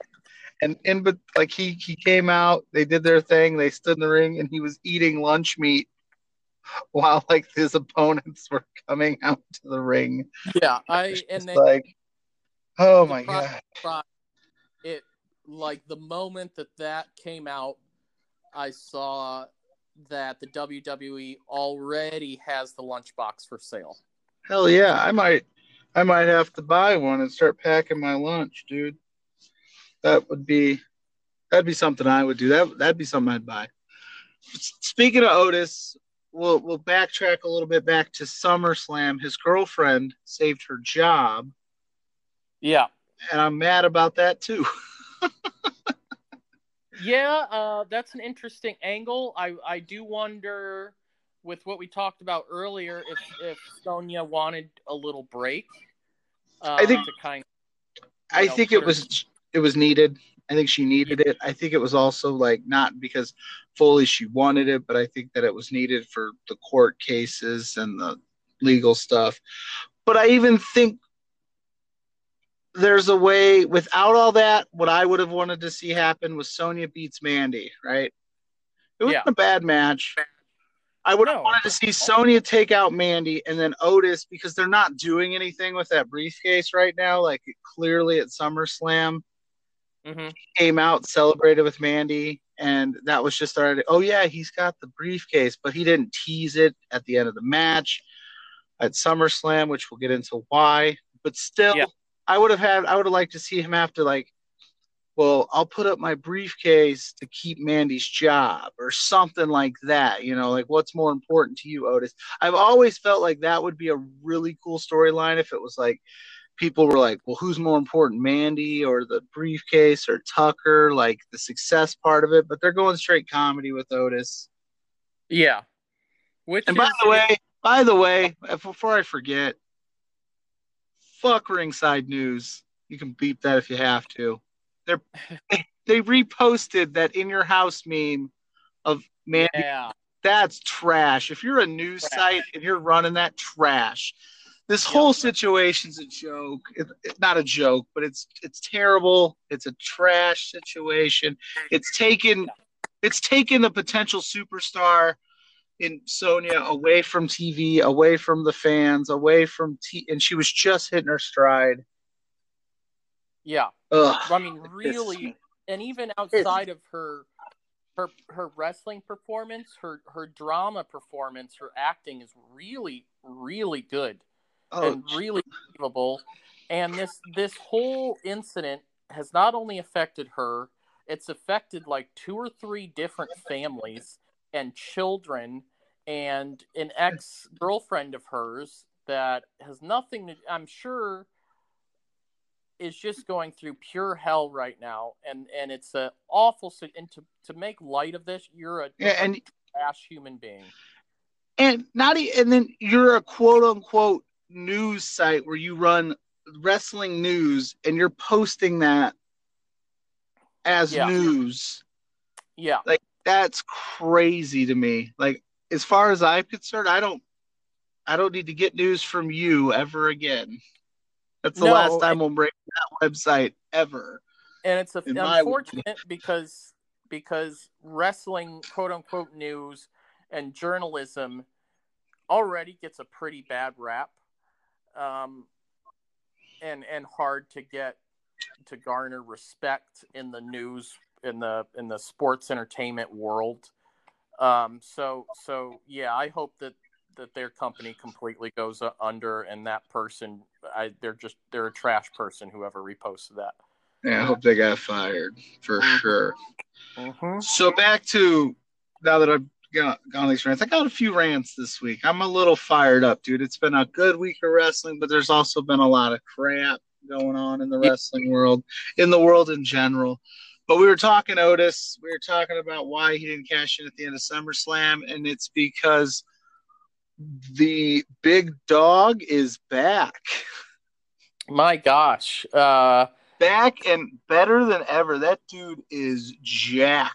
and in but like he he came out. They did their thing. They stood in the ring, and he was eating lunch meat. while like his opponents were coming out to the ring. Yeah, I and they, like, oh my god, surprise, it like the moment that that came out, I saw that the W W E already has the lunchbox for sale. Hell yeah, I might, I might have to buy one and start packing my lunch, dude. That would be, that'd be something I would do. That that'd be something I'd buy. Speaking of Otis, we'll we'll backtrack a little bit back to SummerSlam. His girlfriend saved her job. Yeah, and I'm mad about that too. Yeah, uh, that's an interesting angle. I I do wonder, with what we talked about earlier, if, if Sonya wanted a little break. Uh, I think to kind of, I know, think it was it was needed. I think she needed yeah. it. I think it was also like not because fully she wanted it, but I think that it was needed for the court cases and the legal stuff. But I even think there's a way without all that. What I would have wanted to see happen was Sonya beats Mandy, right? It wasn't yeah. a bad match. I would have no. wanted to see Sonya take out Mandy and then Otis, because they're not doing anything with that briefcase right now. Like clearly at SummerSlam. Mm-hmm. Came out, celebrated with Mandy, and that was just started. Oh yeah, he's got the briefcase, but he didn't tease it at the end of the match at SummerSlam, which we'll get into why. But still, yeah. I would have had, I would have liked to see him after like, well, I'll put up my briefcase to keep Mandy's job or something like that. You know, like what's more important to you, Otis? I've always felt like that would be a really cool storyline if it was like, people were like, well, who's more important, Mandy or the briefcase or Tucker, like the success part of it? But they're going straight comedy with Otis. Yeah. Which and is- by the way, by the way, before I forget, fuck Ringside News. You can beep that if you have to. They're, they reposted that in your house meme of Mandy. Yeah. That's trash. If you're a news trash. site and you're running that, trash. This whole situation's a joke. It's it, not a joke, but it's it's terrible. It's a trash situation. It's taken it's taken a potential superstar in Sonya away from T V, away from the fans, away from T. And she was just hitting her stride. Yeah, Ugh. I mean, really, it's, and even outside of her her her wrestling performance, her her drama performance, her acting is really, really good. Oh, and really believable. And this this whole incident has not only affected her, it's affected like two or three different families and children and an ex-girlfriend of hers that has nothing to, I'm sure, is just going through pure hell right now. And and it's an awful, and to, to make light of this, you're a yeah, and, trash human being. And not and then you're a quote-unquote news site where you run wrestling news and you're posting that as yeah. news. Yeah. Like that's crazy to me. Like as far as I'm concerned, I don't I don't need to get news from you ever again. That's the no, last time we'll break that website ever. And it's a, unfortunate because because wrestling quote unquote news and journalism already gets a pretty bad rap. Um, and and hard to get to garner respect in the news in the in the sports entertainment world. Um, so so yeah, I hope that, that their company completely goes under and that person, I they're just they're a trash person whoever reposted that. Yeah, I hope they got fired for mm-hmm. sure. Mm-hmm. So back to now that I'm. Got, got these rants. I got a few rants this week. I'm a little fired up, dude. It's been a good week of wrestling, but there's also been a lot of crap going on in the wrestling world, in the world in general. But we were talking Otis. We were talking about why he didn't cash in at the end of SummerSlam, and it's because the big dog is back. My gosh. Uh... Back and better than ever. That dude is jacked.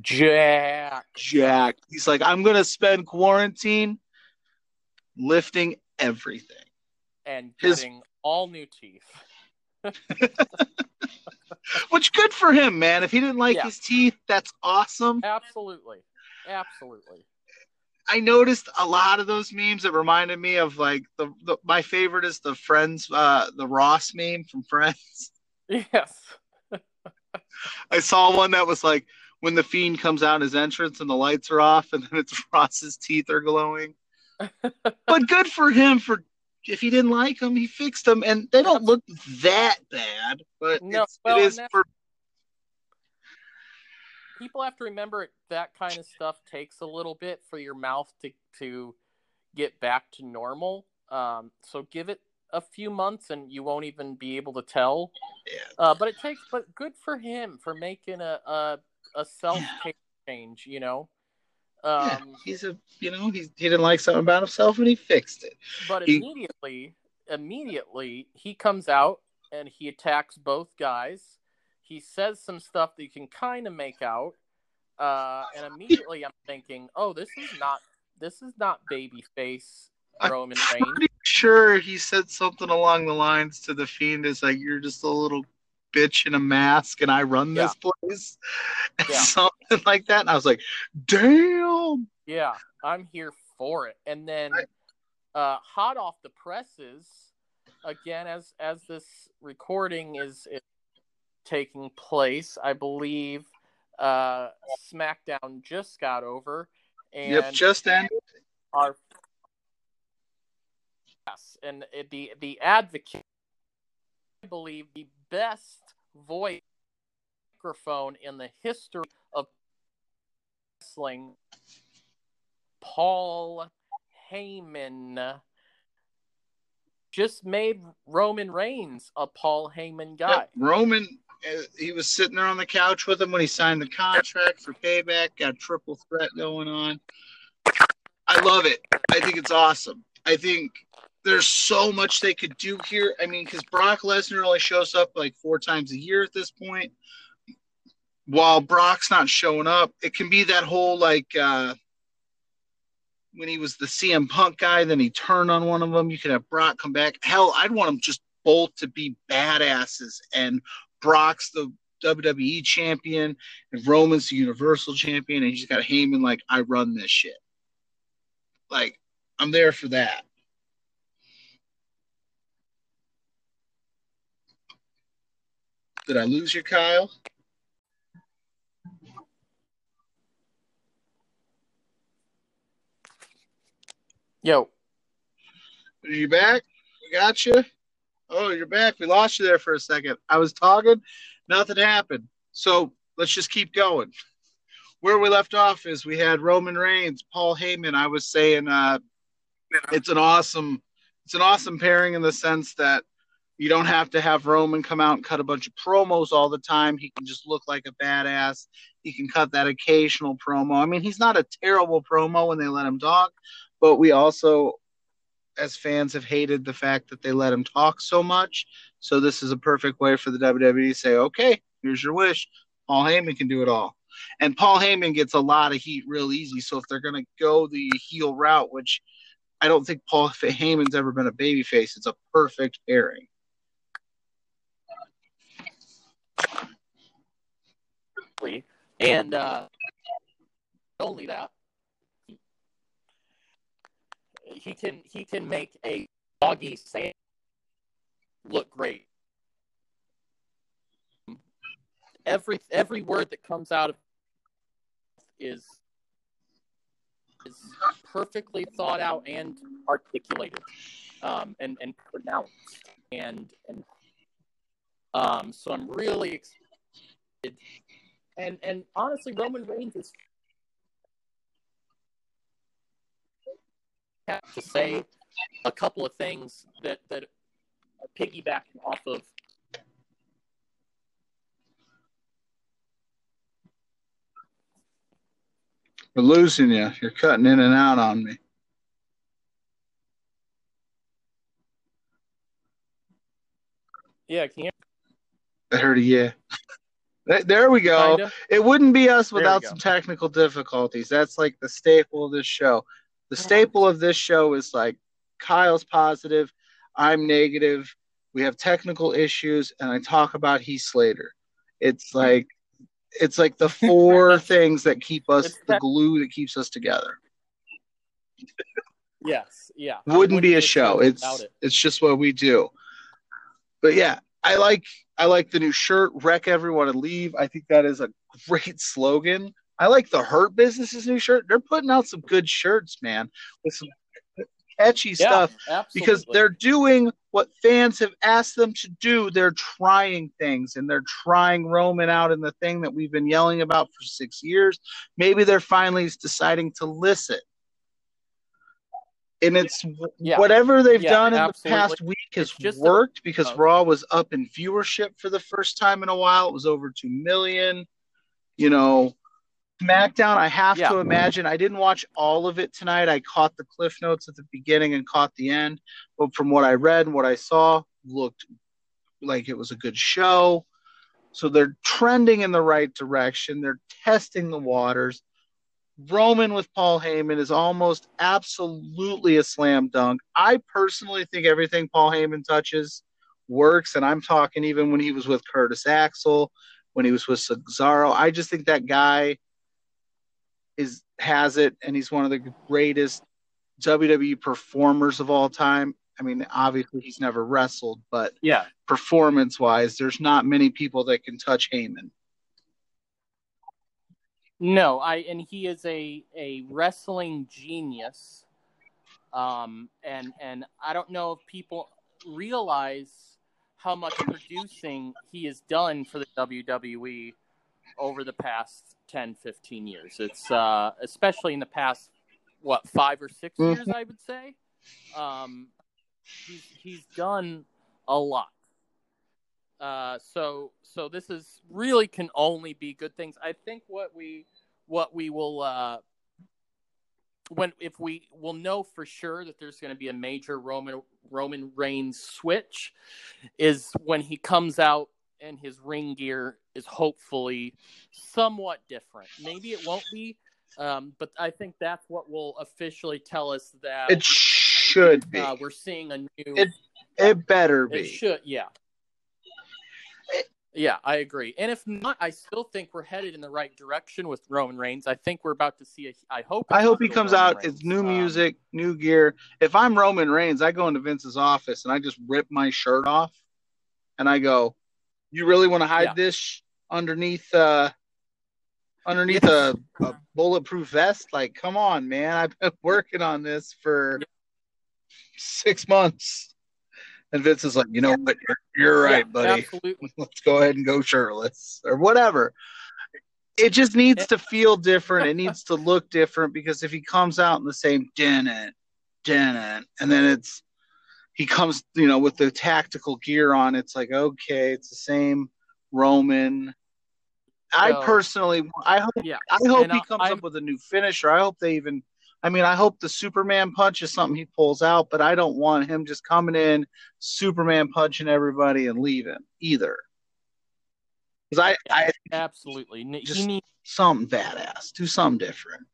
Jack, Jack. He's like, I'm gonna spend quarantine lifting everything and getting His... all new teeth. Which good for him, man. If he didn't like yeah. his teeth, that's awesome. Absolutely, absolutely. I noticed a lot of those memes that reminded me of like the, the my favorite is the Friends, uh, the Ross meme from Friends. Yes. I saw one that was like when the Fiend comes out his entrance and the lights are off, and then it's Ross's teeth are glowing. But good for him for if he didn't like them, he fixed them, and they don't look that bad. But no, it's, well, it is that, for people have to remember that kind of stuff takes a little bit for your mouth to to get back to normal. Um, so give it a few months, and you won't even be able to tell. Yeah. Uh, but it takes. But good for him for making a a, a self yeah. change. You know. Um, yeah, he's a you know he's, he didn't like something about himself and he fixed it. But he, immediately, immediately he comes out and he attacks both guys. He says some stuff that you can kind of make out, uh, and immediately I'm thinking, oh, this is not this is not babyface Roman Reigns. I'm pretty sure he said something along the lines to the Fiend is like, "You're just a little bitch in a mask and I run this yeah. place," and yeah. something like that. And I was like, damn. Yeah, I'm here for it. And then uh, hot off the presses, again, as as this recording is, is taking place, I believe uh, SmackDown just got over. And yep, just ended. Our, yes, and it, the, the advocate, I believe, the best voice microphone in the history of wrestling, Paul Heyman, just made Roman Reigns a Paul Heyman guy. Yep. Roman, he was sitting there on the couch with him when he signed the contract for Payback, got triple threat going on. I love it. I think it's awesome. I think there's so much they could do here. I mean, because Brock Lesnar only shows up like four times a year at this point. While Brock's not showing up, it can be that whole like uh, when he was the C M Punk guy, then he turned on one of them. You could have Brock come back. Hell, I'd want them just both to be badasses. And Brock's the W W E champion, and Roman's the Universal champion, and he's got Heyman like, I run this shit. Like, I'm there for that. Did I lose you, Kyle? Yo. Are you back? We got you. Oh, you're back. We lost you there for a second. I was talking. Nothing happened. So let's just keep going. Where we left off is we had Roman Reigns, Paul Heyman. I was saying uh, it's an awesome, it's an awesome pairing in the sense that you don't have to have Roman come out and cut a bunch of promos all the time. He can just look like a badass. He can cut that occasional promo. I mean, he's not a terrible promo when they let him talk, but we also, as fans, have hated the fact that they let him talk so much. So this is a perfect way for the W W E to say, okay, here's your wish. Paul Heyman can do it all. And Paul Heyman gets a lot of heat real easy. So if they're going to go the heel route, which I don't think Paul Heyman's ever been a babyface, it's a perfect pairing. And uh, only that, he can he can make a doggy sand look great. Every every word that comes out of is is perfectly thought out and articulated, um, and and pronounced, and and um. So I'm really excited. And and honestly, Roman Reigns is have to say a couple of things that, that are piggybacking off of. We're losing you. You're cutting in and out on me. Yeah, can you hear me? I heard a yeah. There we go. Kinda. It wouldn't be us without some technical difficulties. That's like the staple of this show. The staple of this show is like Kyle's positive, I'm negative, we have technical issues, and I talk about Heath Slater. It's like it's like the four things that keep us, the glue that keeps us together. Yes, yeah. Wouldn't, wouldn't be a show. It's it. it's just what we do. But yeah, I like I like the new shirt, wreck everyone and leave. I think that is a great slogan. I like the Hurt Business's new shirt. They're putting out some good shirts, man, with some catchy yeah, stuff absolutely. Because they're doing what fans have asked them to do. They're trying things, and they're trying Roman out in the thing that we've been yelling about for six years. Maybe they're finally deciding to listen. And it's yeah. whatever they've yeah, done in absolutely. the past week has worked the- because oh. Raw was up in viewership for the first time in a while. It was over two million. You know, SmackDown, I have yeah. to imagine. I didn't watch all of it tonight. I caught the Cliff Notes at the beginning and caught the end. But from what I read and what I saw, looked like it was a good show. So they're trending in the right direction. They're testing the waters. Roman with Paul Heyman is almost absolutely a slam dunk. I personally think everything Paul Heyman touches works, and I'm talking even when he was with Curtis Axel, when he was with Cesaro. I just think that guy is has it, and he's one of the greatest W W E performers of all time. I mean, obviously he's never wrestled, but yeah, performance-wise, there's not many people that can touch Heyman. No, I and he is a, a wrestling genius, um, and and I don't know if people realize how much producing he has done for the W W E over the past ten, fifteen years. It's uh, especially in the past, what, five or six years, I would say. Um, he's he's done a lot. Uh, so so this is really can only be good things. I think what we what we will uh, when if we will know for sure that there's going to be a major Roman Roman Reigns switch is when he comes out and his ring gear is hopefully somewhat different. Maybe it won't be, um, but I think that's what will officially tell us that it should be. Uh, we're seeing a new. It, it better be. It should, yeah. Yeah, I agree. And if not, I still think we're headed in the right direction with Roman Reigns. I think we're about to see a – I hope – I hope he comes Roman out. Reigns. It's new music, um, new gear. If I'm Roman Reigns, I go into Vince's office and I just rip my shirt off and I go, you really want to hide yeah. this underneath uh, underneath yes. a, a bulletproof vest? Like, come on, man. I've been working on this for yeah. six months. And Vince is like, you know what? You're, you're yeah, right, buddy. Absolutely. Let's go ahead and go shirtless or whatever. It just needs to feel different. It needs to look different because if he comes out in the same dennit, dennit, and then it's he comes, you know, with the tactical gear on, it's like, okay, it's the same Roman. So, I personally, I hope, yeah. I hope and he comes I'm, up with a new finisher. I hope they even. I mean, I hope the Superman punch is something he pulls out, but I don't want him just coming in, Superman punching everybody and leaving either. Because I, I absolutely just he needs something badass, do something different.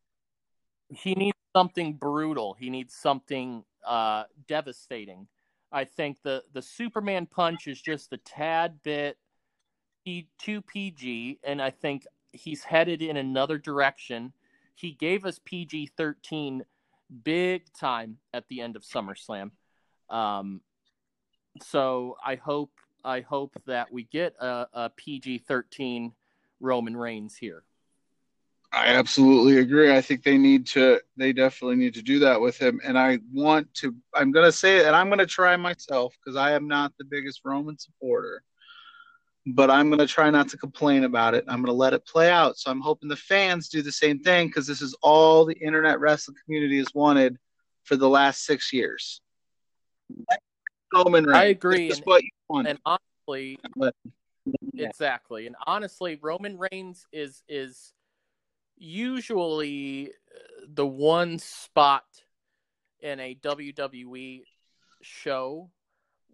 He needs something brutal. He needs something uh, devastating. I think the the Superman punch is just a tad bit too P G, and I think he's headed in another direction. He gave us P G thirteen big time at the end of SummerSlam. Um, so I hope I hope that we get a, a P G thirteen Roman Reigns here. I absolutely agree. I think they need to they definitely need to do that with him. And I want to I'm going to say it, and I'm going to try myself because I am not the biggest Roman supporter. But I'm going to try not to complain about it. I'm going to let it play out. So I'm hoping the fans do the same thing because this is all the internet wrestling community has wanted for the last six years. Roman Reigns. I agree. This is what you wanted. And honestly, exactly. And honestly, Roman Reigns is is usually the one spot in a W W E show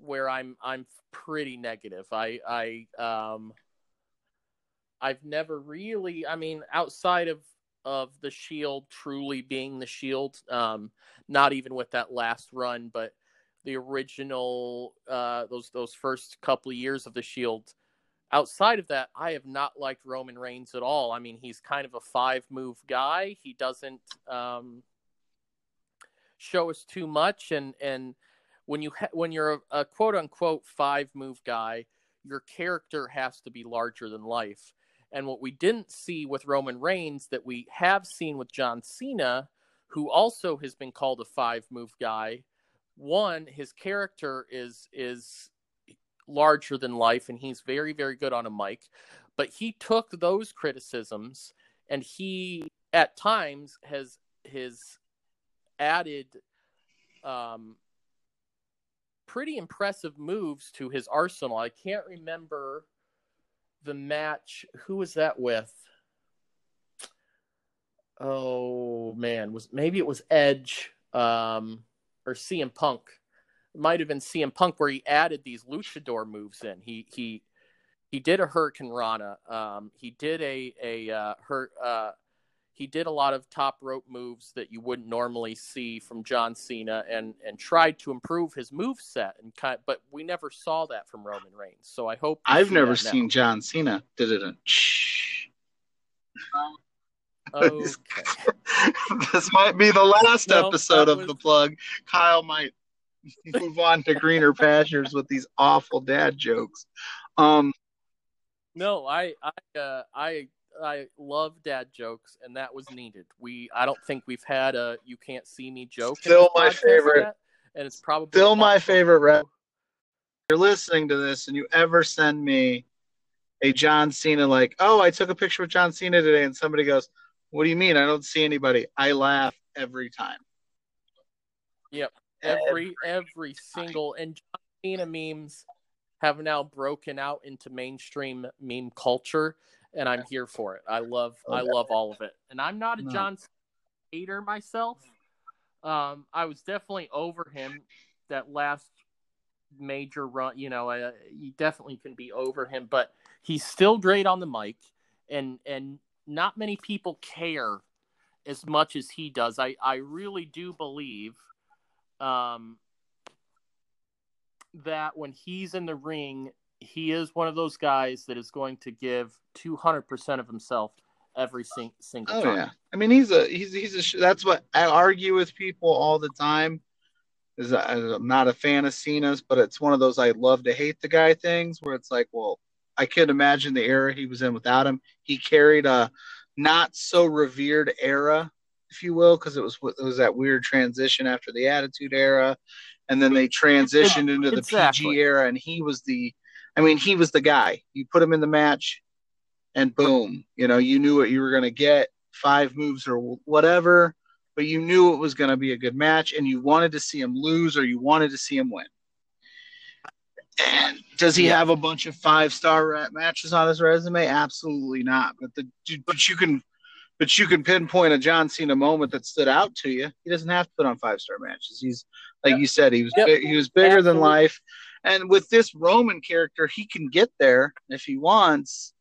where I'm I'm pretty negative. I I um I've never really I mean outside of of the Shield truly being the Shield, um not even with that last run, but the original uh those those first couple of years of the Shield, outside of that I have not liked Roman Reigns at all. I mean, he's kind of a five move guy. He doesn't um show us too much. And, and when you ha- when you're a, a quote unquote five move guy, your character has to be larger than life. And what we didn't see with Roman Reigns that we have seen with John Cena, who also has been called a five move guy, one, his character is is larger than life, and he's very, very good on a mic. But he took those criticisms, and he at times has his added um, pretty impressive moves to his arsenal. I can't remember the match. Who was that with? Oh man, was maybe it was Edge um, or C M Punk. It might have been C M Punk, where he added these luchador moves in. He he he did a Hurricane Rana. Um, he did a a uh, hurt. Uh, He did a lot of top rope moves that you wouldn't normally see from John Cena, and, and tried to improve his move set, and kind of, but we never saw that from Roman Reigns. So I hope I've never seen John Cena did it. A... Okay. This might be the last no, episode was... of The Plug. Kyle might move on to greener pastures with these awful dad jokes. Um, no, I I uh, I. I love dad jokes, and that was needed. We, I don't think we've had a "you can't see me" joke. Still my favorite, yet, and it's probably still my favorite. Rep. If you're listening to this, and you ever send me a John Cena, like, "Oh, I took a picture with John Cena today," and somebody goes, "What do you mean? I don't see anybody." I laugh every time. Yep, every every, every single and John Cena memes have now broken out into mainstream meme culture. And I'm here for it. I love, okay. I love all of it. And I'm not a no. John Cena hater myself. Um, I was definitely over him that last major run. You know, I, you definitely can be over him, but he's still great on the mic, and and not many people care as much as he does. I, I really do believe, um, that when he's in the ring, he is one of those guys that is going to give two hundred percent of himself every sing- single oh, time. Yeah. I mean, he's a, he's, he's a, that's what I argue with people all the time is that I'm not a fan of Cena's, but it's one of those, I love to hate the guy things where it's like, well, I could imagine the era he was in without him. He carried a not so revered era, if you will, because it was, it was that weird transition after the Attitude Era. And then they transitioned into the exactly. P G era. And he was the, I mean, he was the guy. You put him in the match, and boom, you know, you knew what you were going to get, five moves or whatever, but you knew it was going to be a good match, and you wanted to see him lose or you wanted to see him win. And does he have a bunch of five-star matches on his resume? Absolutely not. But the but you can but you can pinpoint a John Cena moment that stood out to you. He doesn't have to put on five-star matches. He's like yep. you said, he was yep. big, he was bigger Absolutely. than life. And with this Roman character, he can get there if he wants,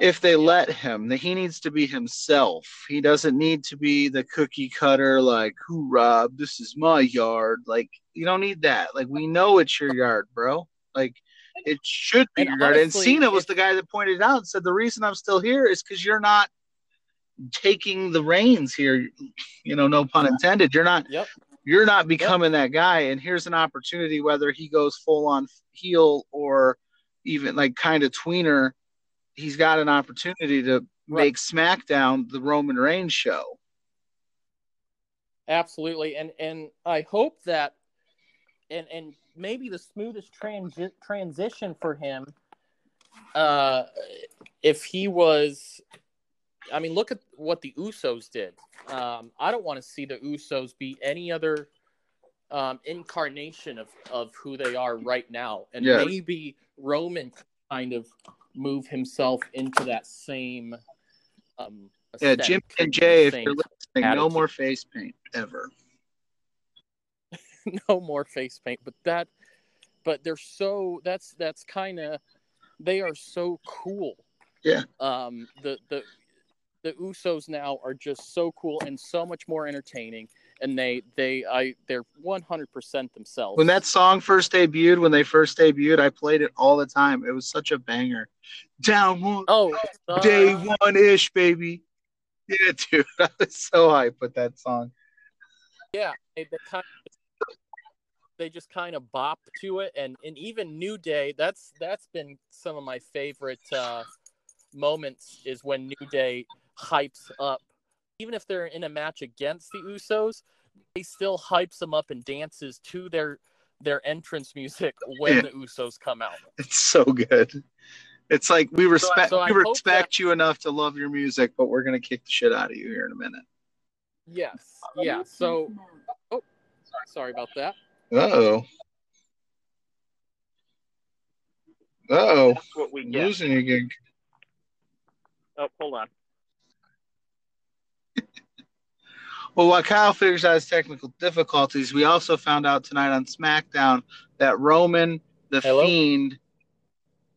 if they let him. He needs to be himself. He doesn't need to be the cookie cutter, like, hoorah, this is my yard. Like, you don't need that. Like, we know it's your yard, bro. Like, it should be and your honestly, yard. And Cena was the guy that pointed out and said, the reason I'm still here is because you're not taking the reins here. You know, no pun intended. You're not... Yep. You're not becoming yep. that guy, and here's an opportunity, whether he goes full-on heel or even like kind of tweener, he's got an opportunity to right. make SmackDown the Roman Reigns show. Absolutely, and and I hope that, and and maybe the smoothest transi- transition for him, uh, if he was... I mean, look at what the Usos did. Um, I don't want to see the Usos be any other um, incarnation of, of who they are right now. And yes. maybe Roman kind of move himself into that same um, Yeah, Jim and Jay, if you're listening, attitude. No more face paint ever. No more face paint. But that, but they're so, that's, that's kind of, they are so cool. Yeah. Um, the, the, The Usos now are just so cool and so much more entertaining, and they they I they're one hundred percent themselves. When that song first debuted, when they first debuted, I played it all the time. It was such a banger. Down one, oh, uh, day one ish, baby. Yeah, dude, I was so hyped with that song. Yeah, they, they, kind of, they just kind of bop to it, and, and even New Day. That's that's been some of my favorite uh, moments is when New Day hypes up, even if they're in a match against the Usos, they still hypes them up and dances to their their entrance music when yeah. the Usos come out. It's so good. It's like we respect so I, so we respect that... you enough to love your music, but we're gonna kick the shit out of you here in a minute. Yes. Yeah. So, oh, sorry about that. Uh oh. Uh oh. That's what we get. Losing again. Oh, hold on. Well, while Kyle figures out his technical difficulties, we also found out tonight on SmackDown that Roman, the Hello? Fiend.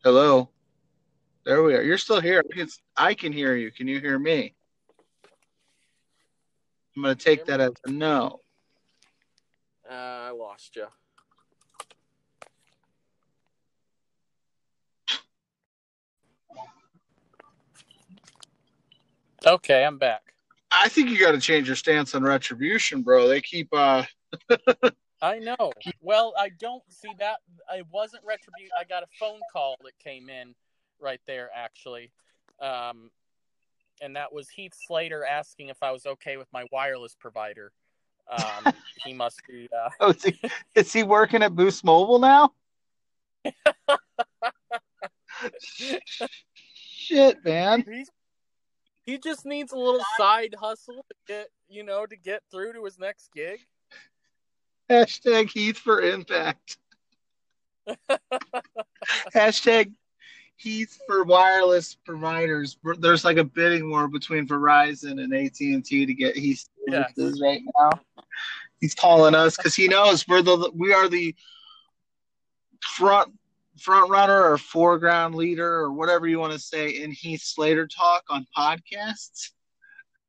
Hello. There we are. You're still here. It's, I can hear you. Can you hear me? I'm going to take that as a no. Uh, I lost you. Okay, I'm back. I think you got to change your stance on Retribution, bro. They keep... Uh... I know. Well, I don't see that. I wasn't Retribution. I got a phone call that came in right there, actually. Um... And that was Heath Slater asking if I was okay with my wireless provider. Um, he must be. Uh... Oh, is he, is he working at Boost Mobile now? Shit, man. He's, he just needs a little side hustle to get, you know, to get through to his next gig. Hashtag Heath for Impact. Hashtag. Heath for wireless providers. There's like a bidding war between Verizon and A T and T to get Heath yes. right now. He's calling us because he knows we're the we are the front front runner or foreground leader or whatever you want to say in Heath Slater talk on podcasts.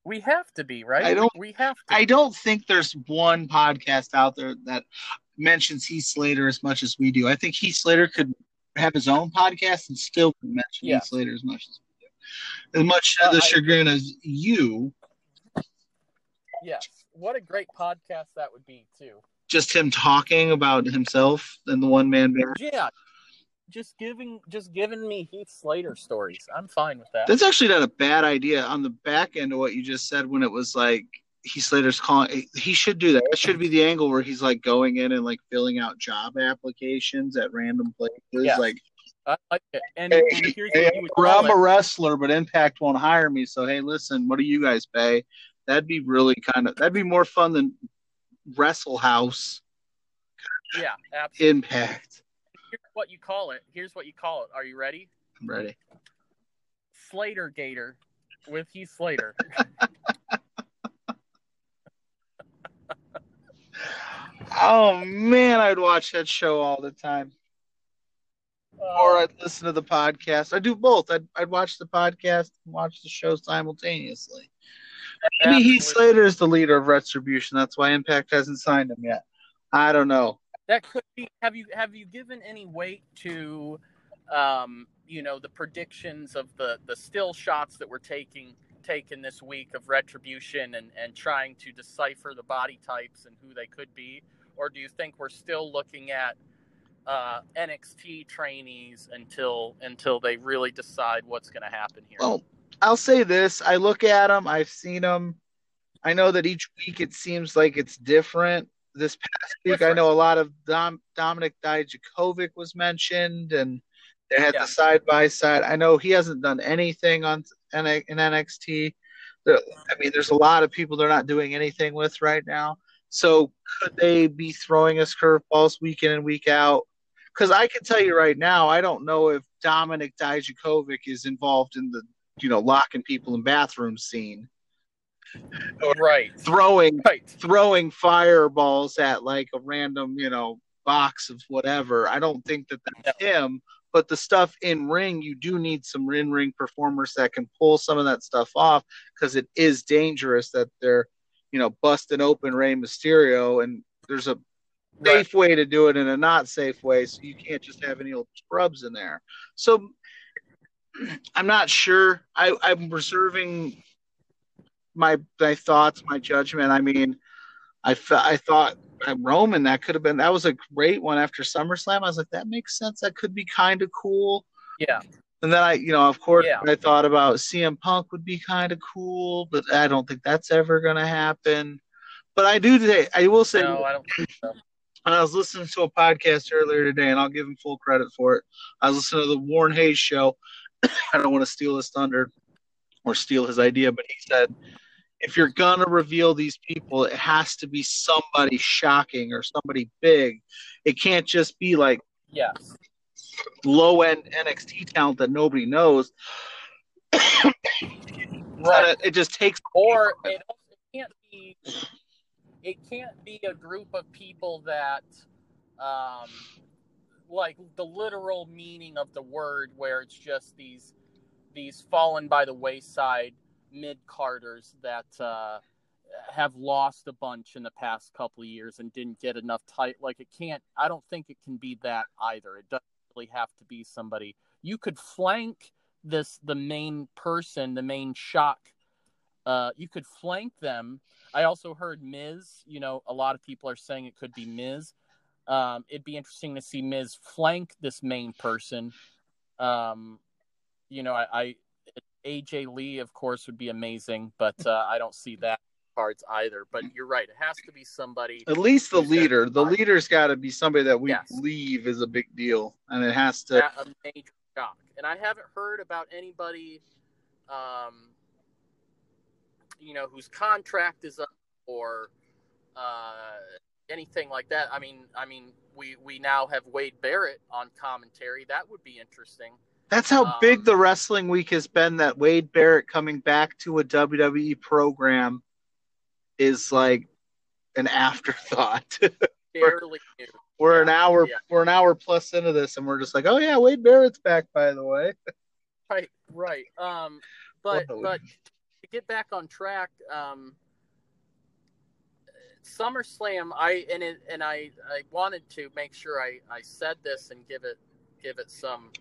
We have to be, right? I don't. We have. To I don't think there's one podcast out there that mentions Heath Slater as much as we do. I think Heath Slater could have his own podcast and still mention yeah. Heath Slater as much as we do. As much to uh, the chagrin as you. Yes. What a great podcast that would be too. Just him talking about himself and the one man band. Yeah. Just giving just giving me Heath Slater stories. I'm fine with that. That's actually not a bad idea on the back end of what you just said when it was like Heath Slater's calling. He should do that. That should be the angle where he's like going in and like filling out job applications at random places. Yeah. Like, I like it. And, hey, and here's hey, what he would I'm call a it. Wrestler, but Impact won't hire me. So hey, listen, what do you guys pay? That'd be really kind of that'd be more fun than Wrestle House. Yeah, absolutely. Impact. Here's what you call it. Here's what you call it. Are you ready? I'm ready. Slater Gator with Heath Slater. Oh, man, I'd watch that show all the time. Uh, or I'd listen to the podcast. I do both. I'd, I'd watch the podcast and watch the show simultaneously. Maybe Heath Slater is the leader of Retribution. That's why Impact hasn't signed him yet. I don't know. That could be. Have you have you given any weight to, um, you know, the predictions of the, the still shots that we're taking taken this week of Retribution and, and trying to decipher the body types and who they could be? Or do you think we're still looking at uh, N X T trainees until until they really decide what's going to happen here? Well, I'll say this. I look at them. I've seen them. I know that each week it seems like it's different. This past different. week, I know a lot of Dom, Dominic Dijakovic was mentioned, and they had yeah. the side-by-side. I know he hasn't done anything on in N X T. I mean, there's a lot of people they're not doing anything with right now. So could they be throwing us curveballs week in and week out? Because I can tell you right now, I don't know if Dominic Dijakovic is involved in the, you know, locking people in bathrooms scene. Or right. Throwing right. throwing fireballs at like a random, you know, box of whatever. I don't think that that's no. him. But the stuff in ring, you do need some in-ring performers that can pull some of that stuff off because it is dangerous that they're, you know, busting open Rey Mysterio, and there's a right. safe way to do it and a not safe way, so you can't just have any old scrubs in there. So I'm not sure. I, I'm reserving my my thoughts, my judgment. I mean, I felt, I thought at Roman, that could have been, that was a great one after SummerSlam. I was like, that makes sense. That could be kind of cool. Yeah. And then I, you know, of course, yeah. I thought about C M Punk would be kind of cool, but I don't think that's ever going to happen. But I do today. I will say, no, I don't think so. I was listening to a podcast earlier today, and I'll give him full credit for it. I was listening to the Warren Hayes show. I don't want to steal his thunder or steal his idea, but he said, if you're going to reveal these people, it has to be somebody shocking or somebody big. It can't just be like, yeah, low-end N X T talent that nobody knows. Right. It, it just takes... Or it, also can't be, it can't be a group of people that, um, like, the literal meaning of the word, where it's just these these fallen by the wayside mid-carders that uh, have lost a bunch in the past couple of years and didn't get enough tight. Like, it can't... I don't think it can be that either. It doesn't have to be somebody. You could flank this the main person, the main shock. Uh, you could flank them. I also heard Miz. You know, a lot of people are saying it could be Miz. Um, it'd be interesting to see Miz flank this main person. Um, you know, I, I A J Lee, of course, would be amazing, but uh, I don't see that cards either. But you're right; it has to be somebody. At least the leader. The leader's got to be somebody that we yes. believe is a big deal, and it has to. A major shock. And I haven't heard about anybody, um, you know, whose contract is up or uh, anything like that. I mean, I mean, we we now have Wade Barrett on commentary. That would be interesting. That's how um, big the wrestling week has been, that Wade Barrett coming back to a W W E program is like an afterthought. we're, we're an hour yeah. we're an hour plus into this and we're just like, oh yeah, Wade Barrett's back, by the way. Right, right. Um but Whoa. but to get back on track, um SummerSlam, I and it, and I, I wanted to make sure I, I said this and give it give it some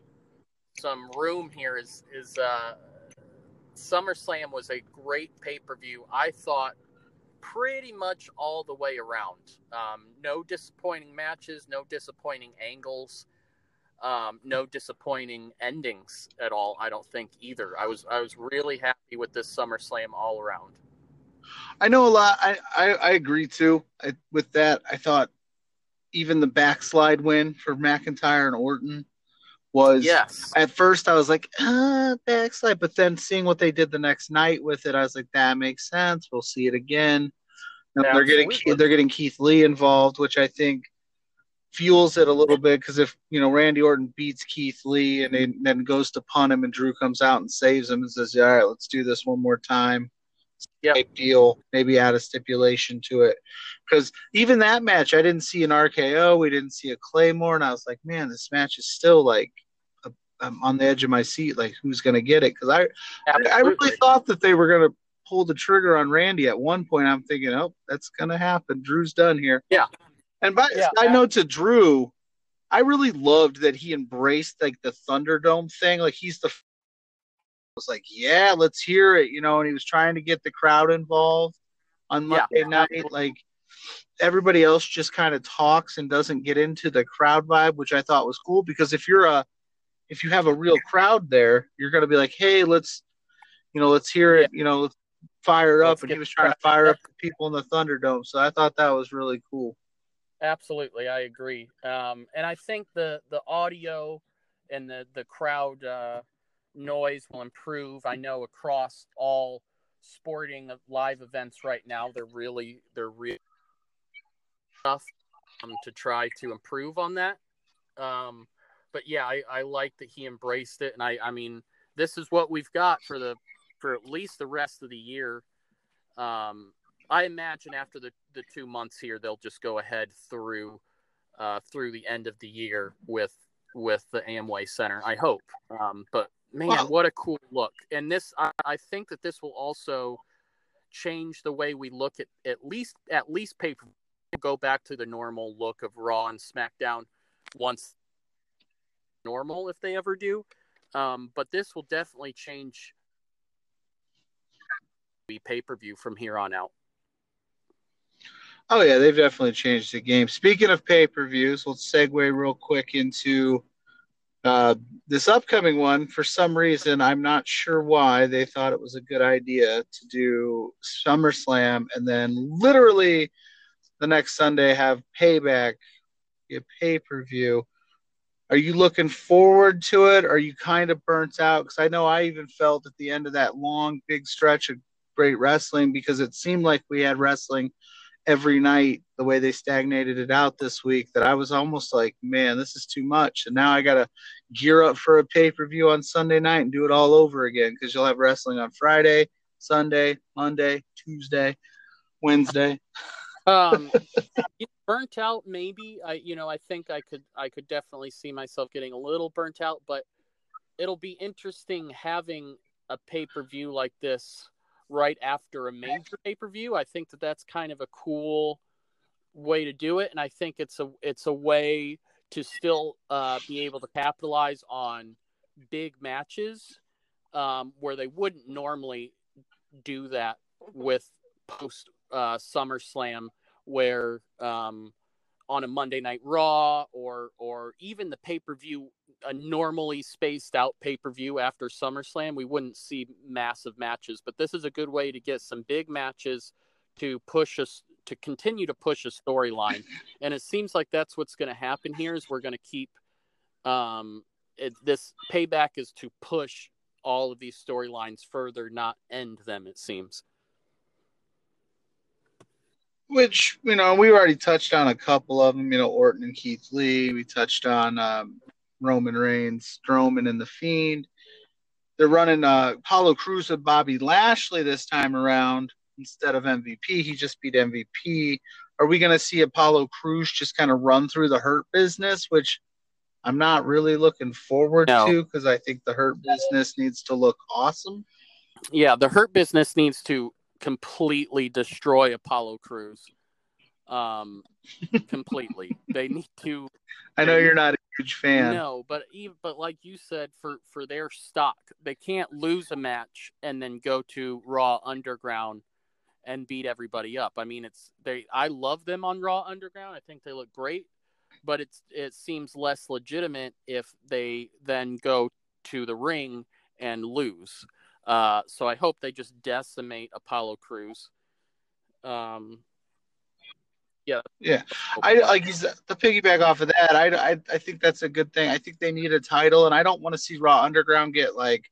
some room here is, is uh, SummerSlam was a great pay-per-view, I thought, pretty much all the way around. Um, no disappointing matches, no disappointing angles, um, no disappointing endings at all, I don't think, either. I was I was really happy with this SummerSlam all around. I know a lot. I, I, I agree, too. I, with that, I thought even the backslide win for McIntyre and Orton was yes. At first I was like, ah, backslide, but then seeing what they did the next night with it, I was like, that makes sense. We'll see it again. And they're getting they're getting Keith Lee involved, which I think fuels it a little bit, because if you know Randy Orton beats Keith Lee and it, then goes to punt him, and Drew comes out and saves him and says, all right, let's do this one more time. Yeah, deal. Maybe add a stipulation to it, because even that match, I didn't see an R K O, we didn't see a Claymore, and I was like, man, this match is still like, a, I'm on the edge of my seat, like who's gonna get it? Because I, I, I really thought that they were gonna pull the trigger on Randy at one point. I'm thinking, oh, that's gonna happen. Drew's done here. Yeah, and by yeah, side note to Drew, I really loved that he embraced like the Thunderdome thing. Like he's the was like, yeah, let's hear it, you know, and he was trying to get the crowd involved on Monday yeah. night. Like everybody else just kind of talks and doesn't get into the crowd vibe, which I thought was cool, because if you're a if you have a real crowd there, you're going to be like, hey, let's, you know, let's hear it, you know, let's fire let's up. And he was trying to fire up the people in the Thunderdome. So I thought that was really cool. Absolutely. I agree. Um, and I think the, the audio and the, the crowd, uh, noise will improve. I know across all sporting live events right now, they're really they're really tough um, to try to improve on that. Um, but yeah, I, I like that he embraced it, and I I mean this is what we've got for the for at least the rest of the year. Um, I imagine after the the two months here, they'll just go ahead through uh, through the end of the year with with the Amway Center. I hope, um, but. Man, wow. What a cool look. And this, I, I think that this will also change the way we look at at least, at least pay per view. Go back to the normal look of Raw and SmackDown once normal, if they ever do. Um, but this will definitely change the pay per view from here on out. Oh, yeah, they've definitely changed the game. Speaking of pay-per-views, let's segue real quick into uh, this upcoming one. For some reason, I'm not sure why, they thought it was a good idea to do SummerSlam and then literally the next Sunday have Payback, a pay-per-view. Are you looking forward to it? Are you kind of burnt out? Because I know I even felt at the end of that long, big stretch of great wrestling, because it seemed like we had wrestling every night, the way they stagnated it out this week, that I was almost like, man, this is too much. And now I got to gear up for a pay-per-view on Sunday night and do it all over again, because you'll have wrestling on Friday, Sunday, Monday, Tuesday, Wednesday. um, burnt out, maybe. I, you know, I think I could, I could definitely see myself getting a little burnt out, but it'll be interesting having a pay-per-view like this right after a major pay-per-view. I think that that's kind of a cool way to do it, and I think it's a it's a way to still uh, be able to capitalize on big matches um, where they wouldn't normally do that with post uh, SummerSlam, where um, on a Monday Night Raw or or even the pay-per-view, a normally spaced out pay-per-view after SummerSlam, we wouldn't see massive matches, but this is a good way to get some big matches to push us to continue to push a storyline. And it seems like that's what's going to happen here, is we're going to keep um, it, this Payback is to push all of these storylines further, not end them, it seems. Which, you know, we already touched on a couple of them, you know, Orton and Keith Lee. We touched on, um, Roman Reigns, Strowman, and The Fiend. They're running uh, Apollo Crews with Bobby Lashley this time around instead of M V P. He just beat M V P. Are we going to see Apollo Crews just kind of run through the Hurt Business, which I'm not really looking forward no. to, because I think the Hurt Business needs to look awesome. Yeah, the Hurt Business needs to completely destroy Apollo Crews. Um, completely. They need to. I know you're not a huge fan. No, but even, but like you said, for for their stock, they can't lose a match and then go to Raw Underground and beat everybody up. I mean, it's they. I love them on Raw Underground. I think they look great, but it's it seems less legitimate if they then go to the ring and lose. Uh, so I hope they just decimate Apollo Crews. Um. Yeah, yeah. I like the piggyback off of that. I, I, I think that's a good thing. I think they need a title, and I don't want to see Raw Underground get like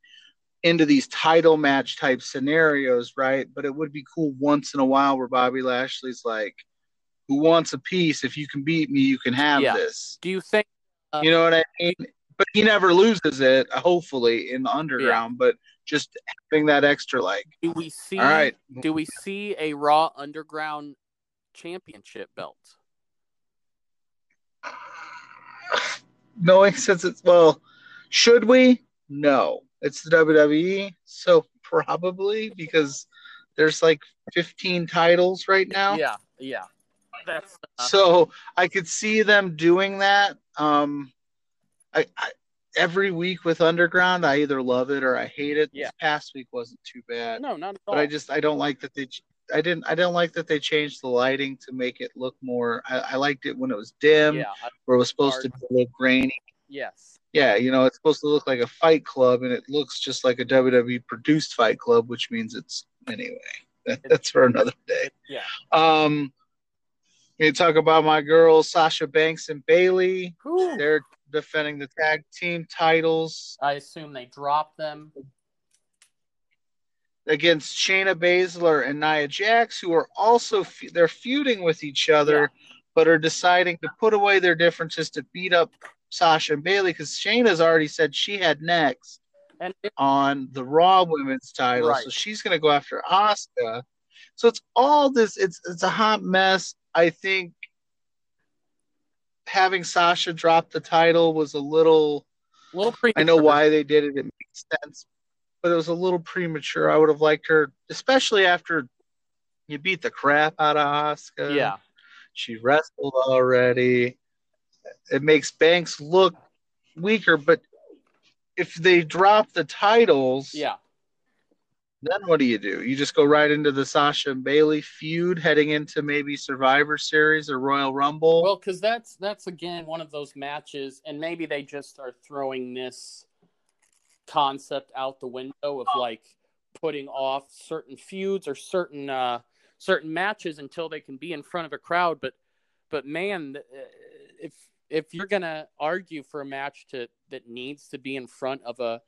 into these title match type scenarios, right? But it would be cool once in a while where Bobby Lashley's like, "Who wants a piece? If you can beat me, you can have yeah. this." Do you think? Uh, you know what I mean? But he never loses it, hopefully, in the Underground. Yeah. But just having that extra, like, do we see? All right. Do we see a Raw Underground championship belt? Knowing since it's well, should we? No, it's the W W E, so probably, because there's like fifteen titles right now. Yeah, yeah. That's, uh... So I could see them doing that. Um, I, I every week with Underground, I either love it or I hate it. Yeah. This past week wasn't too bad. No, not at all. But I just I don't like that they. I didn't. I don't like that they changed the lighting to make it look more. I, I liked it when it was dim, yeah, where it was supposed hard. to be a little grainy. Yes. Yeah, you know, it's supposed to look like a Fight Club, and it looks just like a W W E produced Fight Club, which means it's anyway. That, it's, that's for another day. Yeah. Um, you talk about my girls, Sasha Banks and Bayley. Ooh. They're defending the tag team titles. I assume they dropped them. Against Shayna Baszler and Nia Jax, who are also fe- they're feuding with each other, yeah. but are deciding to put away their differences to beat up Sasha and Bayley, because Shayna's already said she had next and it- on the Raw Women's title, right. So she's going to go after Asuka. So it's all this. It's it's a hot mess. I think having Sasha drop the title was a little. A little pre- I know why they did it. It makes sense. But it was a little premature. I would have liked her, especially after you beat the crap out of Asuka. Yeah. She wrestled already. It makes Banks look weaker, but if they drop the titles, yeah, Then what do you do? You just go right into the Sasha and Bayley feud, heading into maybe Survivor Series or Royal Rumble. Well, because that's that's again one of those matches, and maybe they just are throwing this concept out the window of like putting off certain feuds or certain uh, certain matches until they can be in front of a crowd. But but man, if if you're gonna argue for a match to that needs to be in front of a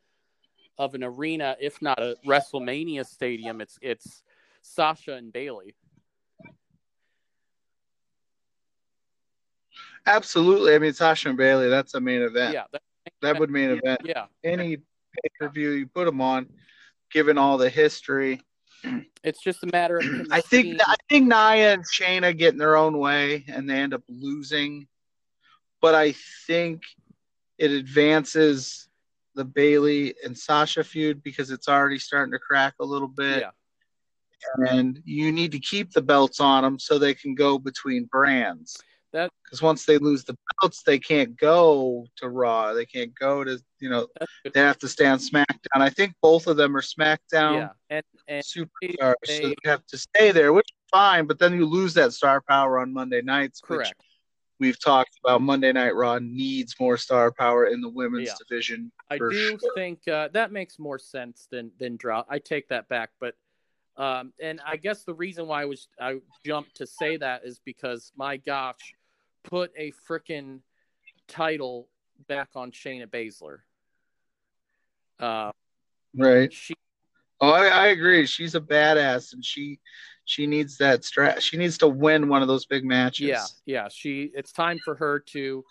of an arena, if not a WrestleMania stadium, it's it's Sasha and Bayley. Absolutely. I mean, Sasha and Bayley, that's a main event. Yeah, that, that would main event. Yeah. Any pay-per-view, you put them on, given all the history. It's just a matter of... I think, I think Nia and Shayna get in their own way, and they end up losing. But I think it advances the Bayley and Sasha feud because it's already starting to crack a little bit. Yeah. And you need to keep the belts on them so they can go between brands. That because once they lose the belts, they can't go to Raw. They can't go to, you know, they have to stay on SmackDown. I think both of them are SmackDown yeah. and, and superstars. They, so they have to stay there, which is fine, but then you lose that star power on Monday nights. Correct. Which we've talked about Monday Night Raw needs more star power in the women's yeah. division. I do sure. think uh, that makes more sense than than draw. I take that back, but um, and I guess the reason why I was I jumped to say that is because my gosh, put a freaking title back on Shayna Baszler. Uh, right. She. Oh, I, I agree. She's a badass, and she. She needs that stress. She needs to win one of those big matches. Yeah, yeah. She. It's time for her to,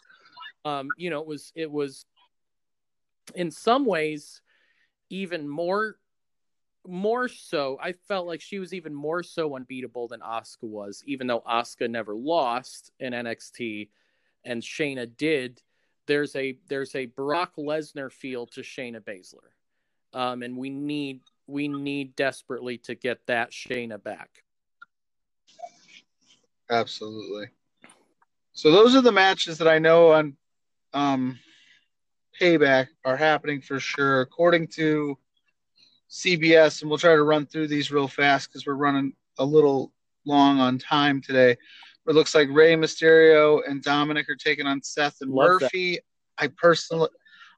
um, you know, it was it was, in some ways, even more, more so. I felt like she was even more so unbeatable than Asuka was, even though Asuka never lost in N X T, and Shayna did. There's a there's a Brock Lesnar feel to Shayna Baszler, um, and we need we need desperately to get that Shayna back. Absolutely. So those are the matches that I know on um, Payback are happening for sure, according to C B S. And we'll try to run through these real fast because we're running a little long on time today. It looks like Rey Mysterio and Dominic are taking on Seth and love Murphy. That. I personally,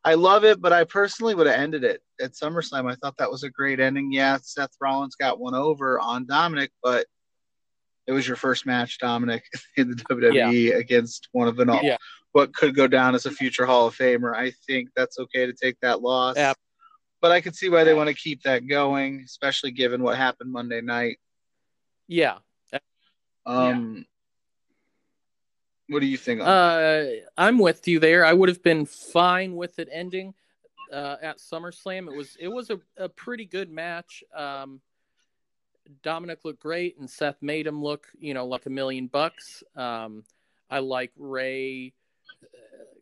I love it, but I personally would have ended it at SummerSlam. I thought that was a great ending. Yeah, Seth Rollins got one over on Dominic, but it was your first match, Dominic, in the W W E yeah. against one of an all. Yeah. What could go down as a future Hall of Famer. I think that's okay to take that loss. Yeah. But I could see why they want to keep that going, especially given what happened Monday night. Yeah. Um. Yeah. What do you think? Uh, I'm with you there. I would have been fine with it ending uh, at SummerSlam. It was it was a, a pretty good match. Um, Dominic looked great, and Seth made him look, you know, like a million bucks. Um, I like Rey uh,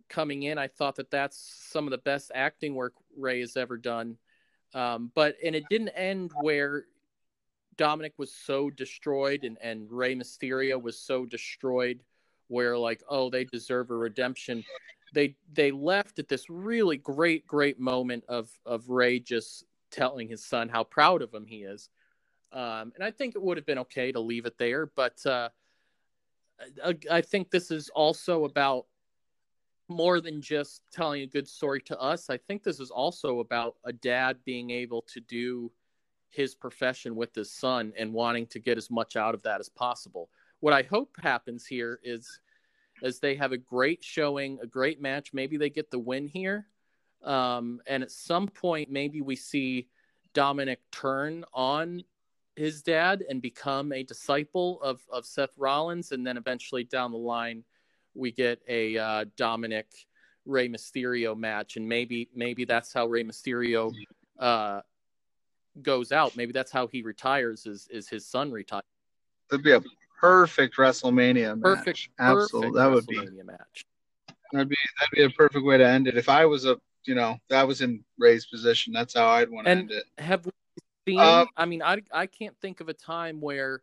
coming in. I thought that that's some of the best acting work Rey has ever done. Um, but and it didn't end where Dominic was so destroyed and, and Rey Mysterio was so destroyed where like, oh, they deserve a redemption. They they left at this really great, great moment of of Rey just telling his son how proud of him he is. Um, and I think it would have been okay to leave it there, but uh, I, I think this is also about more than just telling a good story to us. I think this is also about a dad being able to do his profession with his son and wanting to get as much out of that as possible. What I hope happens here is, as they have a great showing, a great match, maybe they get the win here. Um, and at some point, maybe we see Dominic turn on his dad and become a disciple of, of Seth Rollins. And then eventually down the line, we get a uh, Dominic Rey Mysterio match. And maybe, maybe that's how Rey Mysterio uh, goes out. Maybe that's how he retires is, is his son retires. That'd be a perfect WrestleMania match. Perfect. Absolutely. Perfect that would be WrestleMania match. That'd be, that'd be a perfect way to end it. If I was a, you know, that was in Rey's position, that's how I'd want to and end it. Have we seen, uh, I mean, I, I can't think of a time where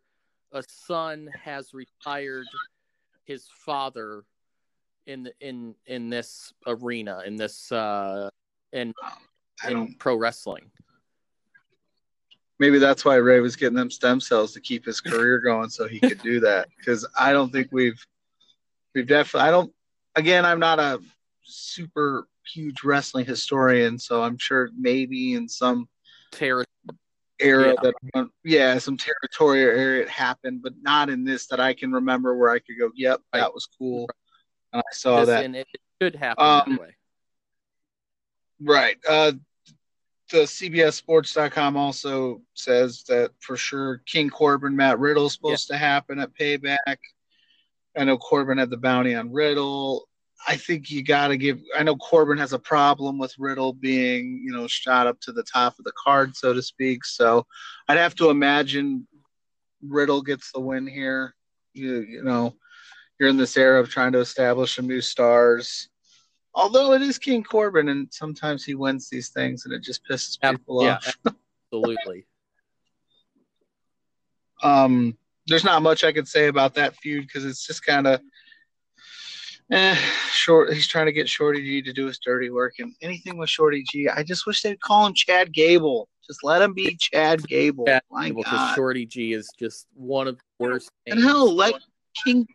a son has retired his father in the, in, in this arena, in this, uh, in, in pro wrestling. maybe that's why Ray was getting them stem cells to keep his career going so he could do that. Because I don't think we've we've definitely I don't again, I'm not a super huge wrestling historian, so I'm sure maybe in some territory era yeah. that yeah, some territory or area it happened, but not in this that I can remember where I could go, yep, right. that was cool. And I saw this, that and it should happen um, that way. Right. Uh The C B S Sports dot com also says that for sure King Corbin, Matt Riddle is supposed yeah. to happen at Payback. I know Corbin had the bounty on Riddle. I think you got to give – I know Corbin has a problem with Riddle being, you know, shot up to the top of the card, so to speak. So I'd have to imagine Riddle gets the win here. You, you know, you're in this era of trying to establish some new stars. Although it is King Corbin, and sometimes he wins these things, and it just pisses people yeah, off. Absolutely. Um, there's not much I could say about that feud because it's just kind of eh, short. He's trying to get Shorty G to do his dirty work, and anything with Shorty G, I just wish they'd call him Chad Gable. Just let him be Chad Gable. Chad My Gable, God. Shorty G is just one of the worst. And things. hell, let King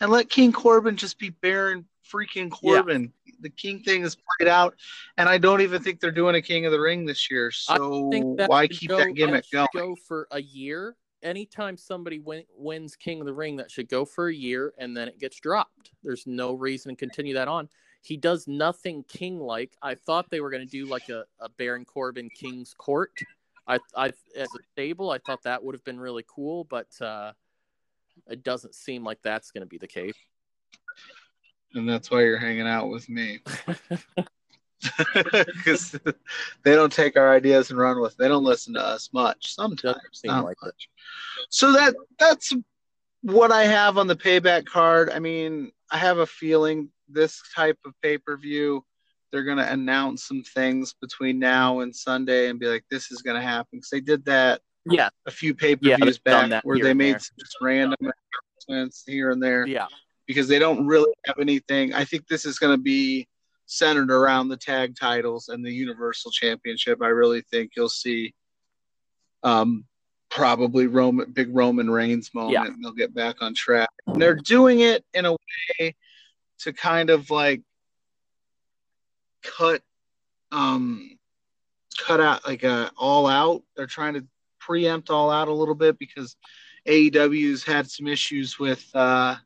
and let King Corbin just be Baron. Freaking Corbin. Yeah. The King thing is played out, and I don't even think they're doing a King of the Ring this year. So why keep go, that gimmick that going? Go for a year. Anytime somebody win, wins King of the Ring, that should go for a year, and then it gets dropped. There's no reason to continue that on. He does nothing King-like. I thought they were going to do like a, a Baron Corbin King's Court. I, I as a stable, I thought that would have been really cool, but uh, it doesn't seem like that's going to be the case. And that's why you're hanging out with me. Because they don't take our ideas and run with them. They don't listen to us much. Sometimes, not like much. It. So that that's what I have on the Payback card. I mean, I have a feeling this type of pay-per-view, they're going to announce some things between now and Sunday and be like, this is going to happen. Because they did that yeah. a few pay-per-views yeah, back where they made some just random announcements here and there. Yeah. Because they don't really have anything. I think this is going to be centered around the tag titles and the Universal Championship. I really think you'll see um, probably Roman, big Roman Reigns moment. Yeah. And they'll get back on track. And they're doing it in a way to kind of like cut, um, cut out like a All Out. They're trying to preempt All Out a little bit because A E W's had some issues with. Uh,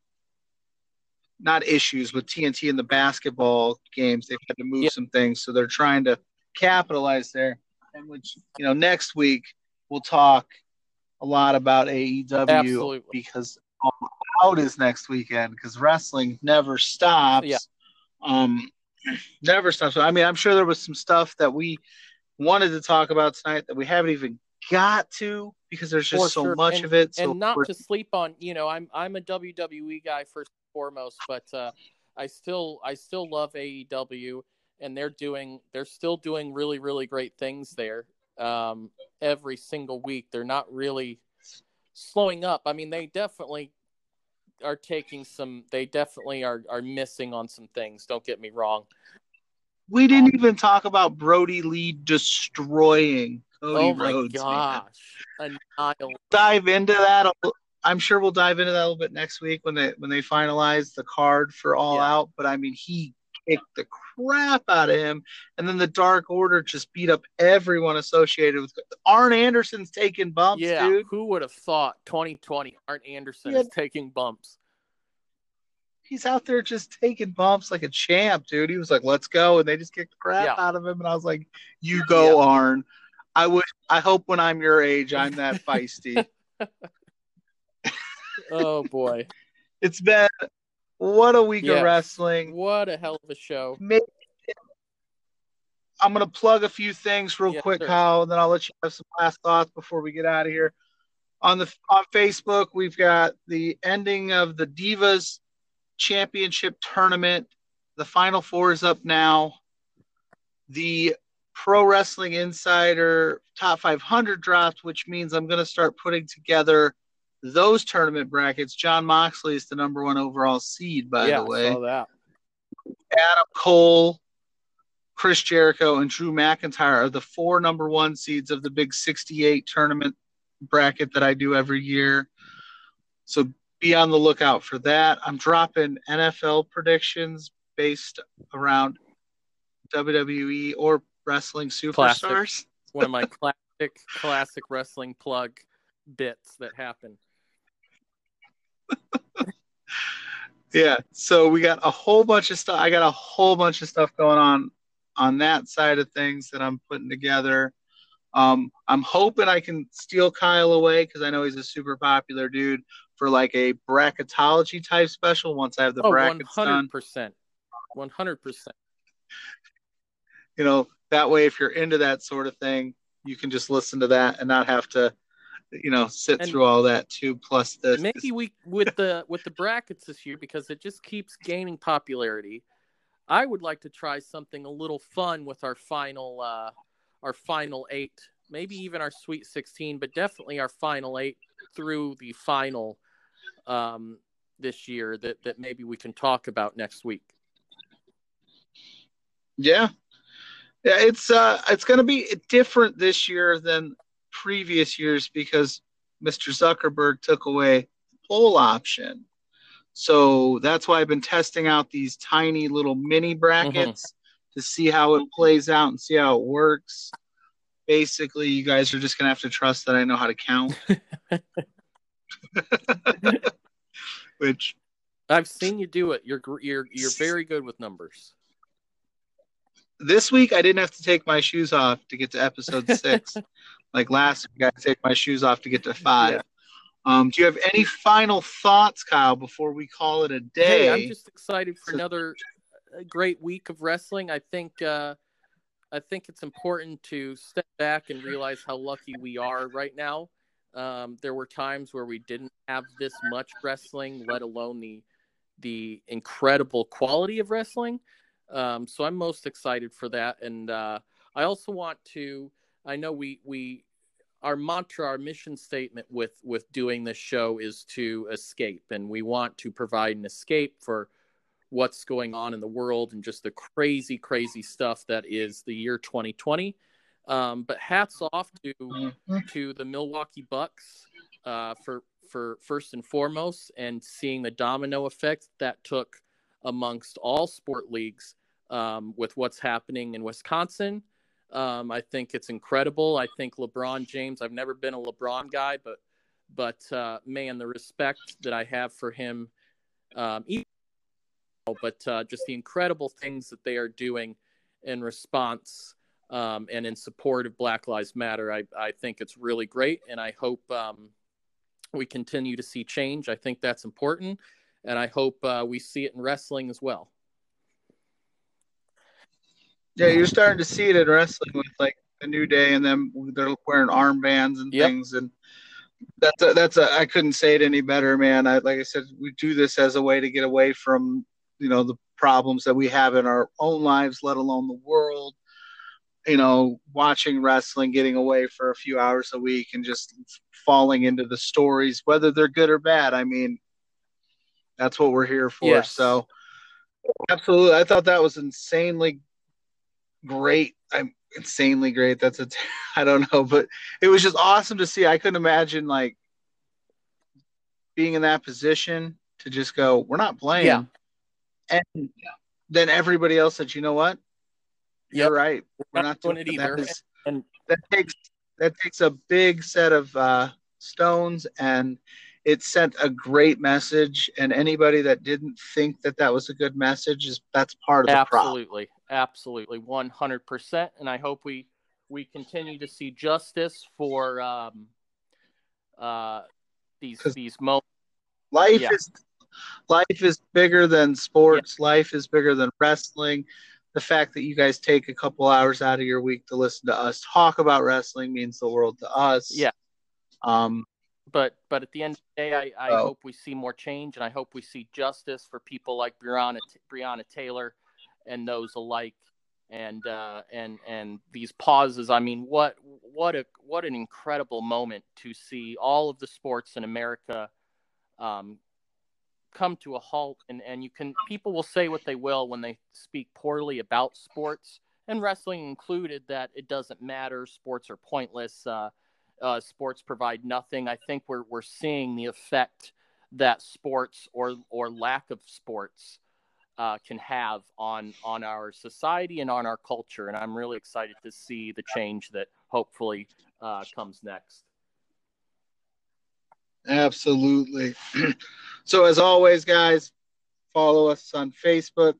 Not issues with T N T and the basketball games. They've had to move yep. some things, so they're trying to capitalize there. And which you know, next week we'll talk a lot about A E W Absolutely. Because All Out is next weekend because wrestling never stops. Yeah. Um, never stops. I mean, I'm sure there was some stuff that we wanted to talk about tonight that we haven't even got to because there's just For so sure. much and, of it. So and not to sleep on. You know, I'm I'm a W W E guy first. Foremost, but uh, I still I still love A E W, and they're doing they're still doing really really great things there. Um, every single week, they're not really slowing up. I mean, they definitely are taking some. They definitely are are missing on some things. Don't get me wrong. We didn't um, even talk about Brody Lee destroying Cody oh my Rhodes, gosh! Annihilate. Dive into that. A little- I'm sure we'll dive into that a little bit next week when they when they finalize the card for All yeah. Out. But I mean, he kicked the crap out of him, and then the Dark Order just beat up everyone associated with. Arn Anderson's taking bumps, yeah, dude. Who would have thought twenty twenty Arn Anderson yeah. is taking bumps? He's out there just taking bumps like a champ, dude. He was like, "Let's go," and they just kicked the crap yeah. out of him. And I was like, "You go, yeah. Arn." I would. I hope when I'm your age, I'm that feisty. Oh boy, it's been what a week yeah. of wrestling. What a hell of a show. Maybe, I'm gonna plug a few things real yeah, quick, sure. Kyle, and then I'll let you have some last thoughts before we get out of here. On the on Facebook, we've got the ending of the Divas Championship tournament. The Final Four is up now. The Pro Wrestling Insider Top five hundred dropped, which means I'm gonna start putting together. Those tournament brackets. John Moxley is the number one overall seed, by yeah, the way. I saw that. Adam Cole, Chris Jericho and Drew McIntyre are the four number one seeds of the big sixty-eight tournament bracket that I do every year. So be on the lookout for that. I'm dropping N F L predictions based around W W E or wrestling superstars. Classic. One of my classic, classic wrestling plug bits that happen. Yeah, so we got a whole bunch of stuff. I got a whole bunch of stuff going on on that side of things that I'm putting together. Um, I'm hoping I can steal Kyle away because I know he's a super popular dude for like a bracketology type special once I have the oh, brackets done. one hundred percent. one hundred percent. You know, that way if you're into that sort of thing, you can just listen to that and not have to, you know, sit and through all that too. Plus this, maybe this. we with the with the brackets this year, because it just keeps gaining popularity. I would like to try something a little fun with our final, uh, our final eight, maybe even our Sweet sixteen, but definitely our final eight through the final um, this year. That that maybe we can talk about next week. Yeah, yeah, it's uh, it's going to be different this year than previous years because Mister Zuckerberg took away the poll option. So that's why I've been testing out these tiny little mini brackets mm-hmm. to see how it plays out and see how it works. Basically, you guys are just going to have to trust that I know how to count. Which I've seen you do it. You're you're you're very good with numbers. This week I didn't have to take my shoes off to get to episode six. Like last week, I had to take my shoes off to get to five. Yeah. Um, do you have any final thoughts, Kyle, before we call it a day? Hey, I'm just excited for so- another great week of wrestling. I think uh, I think it's important to step back and realize how lucky we are right now. Um, there were times where we didn't have this much wrestling, let alone the the incredible quality of wrestling. Um, so I'm most excited for that. And uh, I also want to... I know we, we our mantra, our mission statement with, with doing this show is to escape, and we want to provide an escape for what's going on in the world and just the crazy, crazy stuff that is the year twenty twenty. Um, but hats off to to the Milwaukee Bucks uh, for for first and foremost, and seeing the domino effect that took amongst all sport leagues um, with what's happening in Wisconsin. Um, I think it's incredible. I think LeBron James, I've never been a LeBron guy, but, but, uh, man, the respect that I have for him, um, but, uh, just the incredible things that they are doing in response, um, and in support of Black Lives Matter. I, I think it's really great. And I hope, um, we continue to see change. I think that's important. And I hope, uh, we see it in wrestling as well. Yeah, you're starting to see it in wrestling with like the New Day, and them they're wearing armbands and yep. things, and that's a, that's a I couldn't say it any better, man. I like I said, we do this as a way to get away from you know the problems that we have in our own lives, let alone the world. You know, watching wrestling, getting away for a few hours a week, and just falling into the stories, whether they're good or bad. I mean, that's what we're here for. Yes. So, absolutely, I thought that was insanely. Great. I'm insanely great. That's a, t- I don't know, but it was just awesome to see. I couldn't imagine like being in that position to just go, we're not playing. Yeah. And then everybody else said, you know what? Yep. You're right. We're, we're not doing it either. That, is, and- that takes, that takes a big set of uh, stones, and it sent a great message. And anybody that didn't think that that was a good message is that's part of the problem. Absolutely. Absolutely, one hundred percent, and I hope we we continue to see justice for um, uh, these these moments. Life yeah. is life is bigger than sports. Yeah. Life is bigger than wrestling. The fact that you guys take a couple hours out of your week to listen to us talk about wrestling means the world to us. Yeah. Um. But but at the end of the day, I, I oh. hope we see more change, and I hope we see justice for people like Breonna Breonna Taylor. And those alike, and uh, and and these pauses. I mean, what what a what an incredible moment to see all of the sports in America um, come to a halt. And, and you can people will say what they will when they speak poorly about sports, and wrestling included, that it doesn't matter. Sports are pointless. Uh, uh, sports provide nothing. I think we're we're seeing the effect that sports or or lack of sports uh, can have on on our society and on our culture. And I'm really excited to see the change that hopefully uh, comes next. Absolutely. So as always, guys, follow us on Facebook,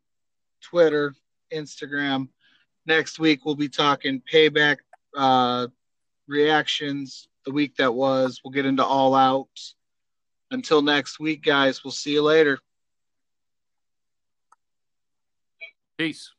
Twitter, Instagram. Next week, we'll be talking Payback uh, reactions, the week that was. We'll get into All Out. Until next week, guys, we'll see you later. Peace.